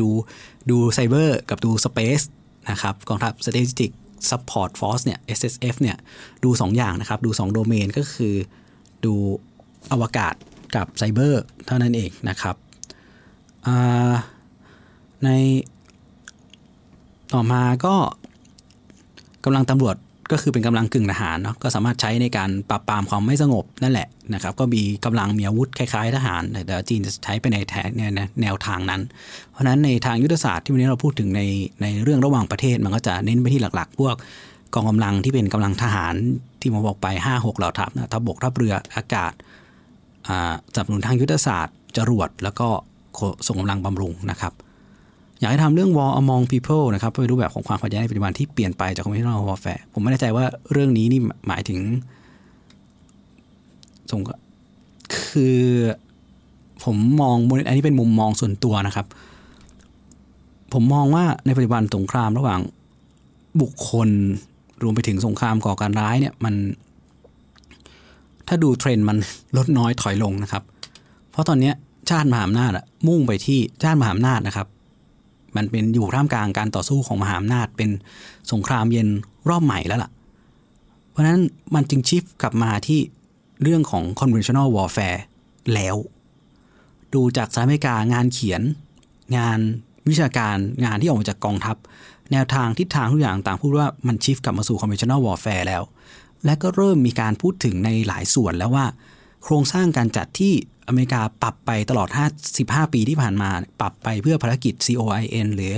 ดูไซเบอร์กับดูสเปซนะครับกองทัพ Strategic Support Force เนี่ย SSF เนี่ยดู2อย่างนะครับดู2โดเมนก็คือดูอวกาศกับไซเบอร์เท่านั้นเองนะครับในต่อมาก็กำลังตำรวจก็คือเป็นกำลังกึ่งทหารเนาะก็สามารถใช้ในการปราบปรามความไม่สงบนั่นแหละนะครับก็มีกำลังมีอาวุธคล้ายๆทหารแต่จีนจะใช้ไปในแนวทางนั้นเพราะนั้นในทางยุทธศาสตร์ที่วันนี้เราพูดถึงในเรื่องระหว่างประเทศมันก็จะเน้นไปที่หลักๆพวกกองกำลังที่เป็นกำลังทหารที่ผมบอกไป 5-6 เหล่าทัพนะทัพบกทัพเรืออากาศสนับสนุนทางยุทธศาสตร์จรวดแล้วก็ส่งกำลังบำรุงนะครับอยากให้ทำเรื่อง War Among People นะครับเพื่อรูปแบบของความขัดแย้งในปัจจุบันที่เปลี่ยนไปจาก Conventional Warfare ผมไม่แน่ใจว่าเรื่องนี้นี่หมายถึงคือผมมองอันนี้เป็นมุมมองส่วนตัวนะครับผมมองว่าในปัจจุบันสงครามระหว่างบุคคลรวมไปถึงสงครามก่อการร้ายเนี่ยมันถ้าดูเทรนด์มันลดน้อยถอยลงนะครับเพราะตอนนี้ชาติมหาอำนาจมุ่งไปที่ชาติมหาอำนาจนะครับมันเป็นอยู่ท่ามกลางการต่อสู้ของมหาอำนาจเป็นสงครามเย็นรอบใหม่แล้วล่ะเพราะนั้นมันจึงชิฟกลับมาที่เรื่องของ Conventional Warfare แล้วดูจากสหรัฐอเมริกางานเขียนงานวิชาการงานที่ออกมาจากกองทัพแนวทางทิศทางทุกอย่างต่างพูดว่ามันชิฟกลับมาสู่ Conventional Warfare แล้วและก็เริ่มมีการพูดถึงในหลายส่วนแล้วว่าโครงสร้างการจัดที่อเมริกาปรับไปตลอด15ปีที่ผ่านมาปรับไปเพื่อภารกิจ COIN หรือ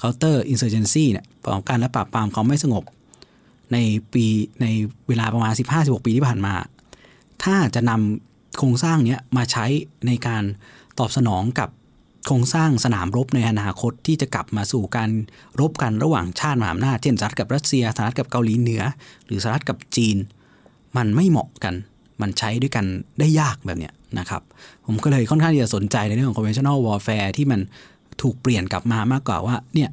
Counter Insurgency เนี่ยป้องกันและปราบปรามความไม่สงบในเวลาประมาณ 15-16 ปีที่ผ่านมาถ้าจะนำโครงสร้างเนี้ยมาใช้ในการตอบสนองกับโครงสร้างสนามรบในอนาคตที่จะกลับมาสู่การรบกันระหว่างชาติมหาอำนาจเช่นสหรัฐกับรัสเซียสหรัฐกับเกาหลีเหนือหรือสหรัฐกับจีนมันไม่เหมาะกันมันใช้ด้วยกันได้ยากแบบเนี้ยนะครับผมก็เลยค่อนข้างที่จะสนใจในเรื่องของ Conventional Warfare ที่มันถูกเปลี่ยนกลับมามากกว่าว่าเนี่ย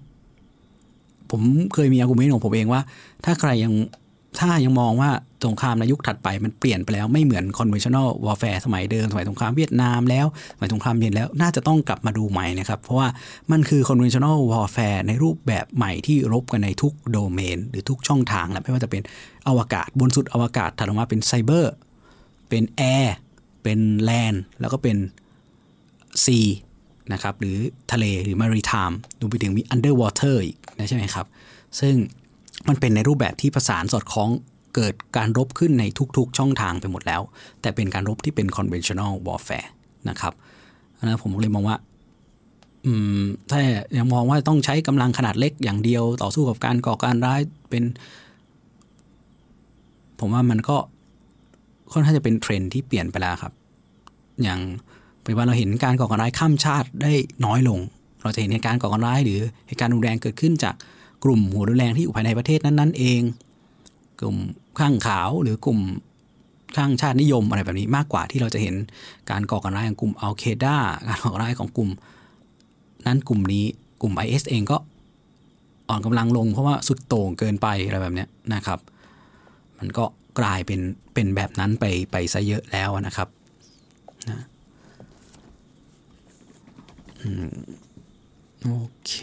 ผมเคยมีargumentของผมเองว่าถ้ายังมองว่าสงครามในยุคถัดไปมันเปลี่ยนไปแล้วไม่เหมือน Conventional Warfare สมัยเดิมสมัยสงครามเวียดนามแล้วสมัยสงครามเย็นแล้วน่าจะต้องกลับมาดูใหม่นะครับเพราะว่ามันคือ Conventional Warfare ในรูปแบบใหม่ที่รบกันในทุกโดเมนหรือทุกช่องทางนะไม่ว่าจะเป็นอวกาศบนสุดอวกาศถัดลงมาเป็นไซเบอร์เป็นแอร์เป็นแลนด์แล้วก็เป็นซีนะครับหรือทะเลหรือมารีไทม์ดูไปถึงมีอันเดอร์วอเตอร์อีกนะใช่ไหมครับซึ่งมันเป็นในรูปแบบที่ประสานสอดคล้องเกิดการรบขึ้นในทุกๆช่องทางไปหมดแล้วแต่เป็นการรบที่เป็น Conventional Warfare นะครับนะผมเลยมองว่าถ้ายังมองว่าต้องใช้กำลังขนาดเล็กอย่างเดียวต่อสู้กับการก่อการร้ายเป็นผมว่ามันก็ค่อนข้างจะเป็นเทรนด์ที่เปลี่ยนไปแล้วครับอย่างปัจจุบันเราเห็นการก่อการร้ายข้ามชาติได้น้อยลงเราจะเห็นเหตุการณ์ก่อการร้ายหรือเหตุการณ์รุนแรงเกิดขึ้นจากกลุ่มหัวรุนแรงที่อยู่ภายในประเทศนั้นๆเองกลุ่มข้างขาวหรือกลุ่มข้างชาตินิยมอะไรแบบนี้มากกว่าที่เราจะเห็นการก่อการร้ายของกลุ่มอัลเคด้าการก่อการร้ายของกลุ่มนั้นกลุ่มนี้กลุ่ม IS เองก็อ่อนกำลังลงเพราะว่าสุดโต่งเกินไปอะไรแบบนี้นะครับมันก็กลายเป็นแบบนั้นไปซะเยอะแล้วนะครับนะโอเค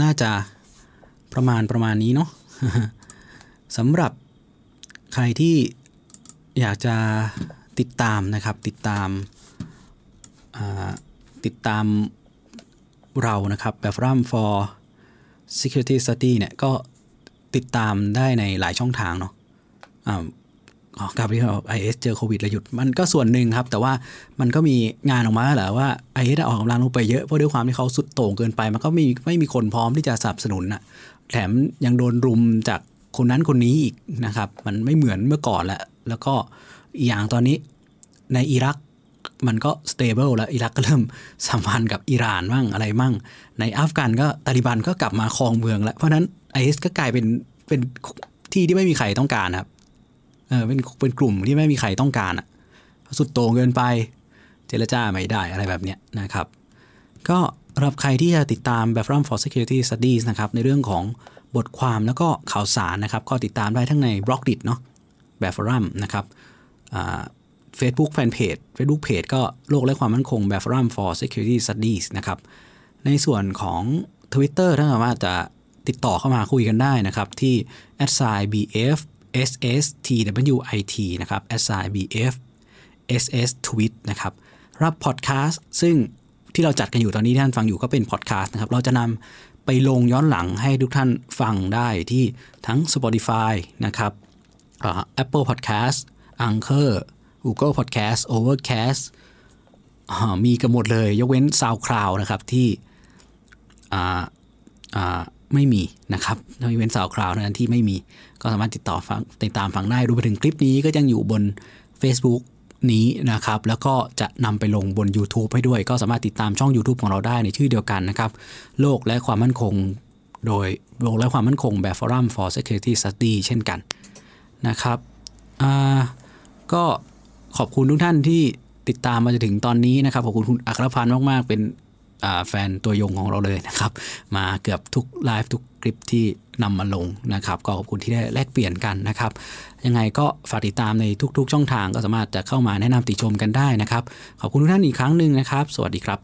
น่าจะประมาณนี้เนาะสำหรับใครที่อยากจะติดตามนะครับติดตามเรานะครับแบบ Forum for Security Study เนี่ยก็ติดตามได้ในหลายช่องทางเนาะกับที่ IS เจอโควิดแล้วหยุดมันก็ส่วนหนึ่งครับแต่ว่ามันก็มีงานออกมาแหละว่า IS ออกกำลังลงไปเยอะเพราะด้วยความที่เขาสุดโต่งเกินไปมันก็ไม่มีคนพร้อมที่จะสนับสนุนนะแถมยังโดนรุมจากคนนั้นคนนี้อีกนะครับมันไม่เหมือนเมื่อก่อนแล้วก็อีกอย่างตอนนี้ในอิรักมันก็ stable แล้วอิรักก็เริ่มสัมพันธ์กับอิหร่านมั่งอะไรมั่งในอัฟกันก็ตาลิบันก็กลับมาครองเมืองแล้วเพราะนั้น IS ก็กลายเป็นที่ที่ไม่มีใครต้องการครับเป็นกลุ่มที่ไม่มีใครต้องการสุดโต่งเกินไปเจรจาไม่ได้อะไรแบบเนี้ยนะครับก็สำหรับใครที่จะติดตามแบบ Forum for Security Studies นะครับในเรื่องของ บทความแล้วก็ข่าวสารนะครับก็ติดตามได้ทั้งใน Blockdit เนาะแบบฟอรัมนะครับFacebook Fanpage Facebook Page ก็โลกและความมั่นคงแบบฟอรัม for Security Studies นะครับในส่วนของ Twitter ท่านสามารถจะติดต่อเข้ามาคุยกันได้นะครับที่ @bfsstwit นะครับ @bfsstwit นะครับรับพอดคาสต์ซึ่งที่เราจัดกันอยู่ตอนนี้ท่านฟังอยู่ก็เป็นพอดคาสต์นะครับเราจะนำไปลงย้อนหลังให้ทุกท่านฟังได้ที่ทั้ง Spotify นะครับApple Podcast Anchor Google Podcast Overcast มีกันหมดเลยยกเว้น SoundCloud นะครับที่ไม่มีนะครับยกเว้น SoundCloud นั้นที่ไม่มีก็สามารถติดต่อฟังติดตามฟังได้รวมไปถึงคลิปนี้ก็ยังอยู่บน Facebookนี้นะครับแล้วก็จะนำไปลงบน YouTube ให้ด้วยก็สามารถติดตามช่อง YouTube ของเราได้ในชื่อเดียวกันนะครับโลกและความมั่นคงโดยโลกและความมั่นคงแบบ Forum for Security Studies เช่นกันนะครับก็ขอบคุณทุกท่านที่ติดตามมาจนถึงตอนนี้นะครับขอบคุณคุณอัครพันธ์มากๆเป็นแฟนตัวยงของเราเลยนะครับมาเกือบทุกไลฟ์ทุกคลิปที่นำมาลงนะครับก็ขอบคุณที่ได้แลกเปลี่ยนกันนะครับยังไงก็ฝากติดตามในทุกๆช่องทางก็สามารถจะเข้ามาแนะนำติชมกันได้นะครับขอบคุณทุกท่านอีกครั้งนึงนะครับสวัสดีครับ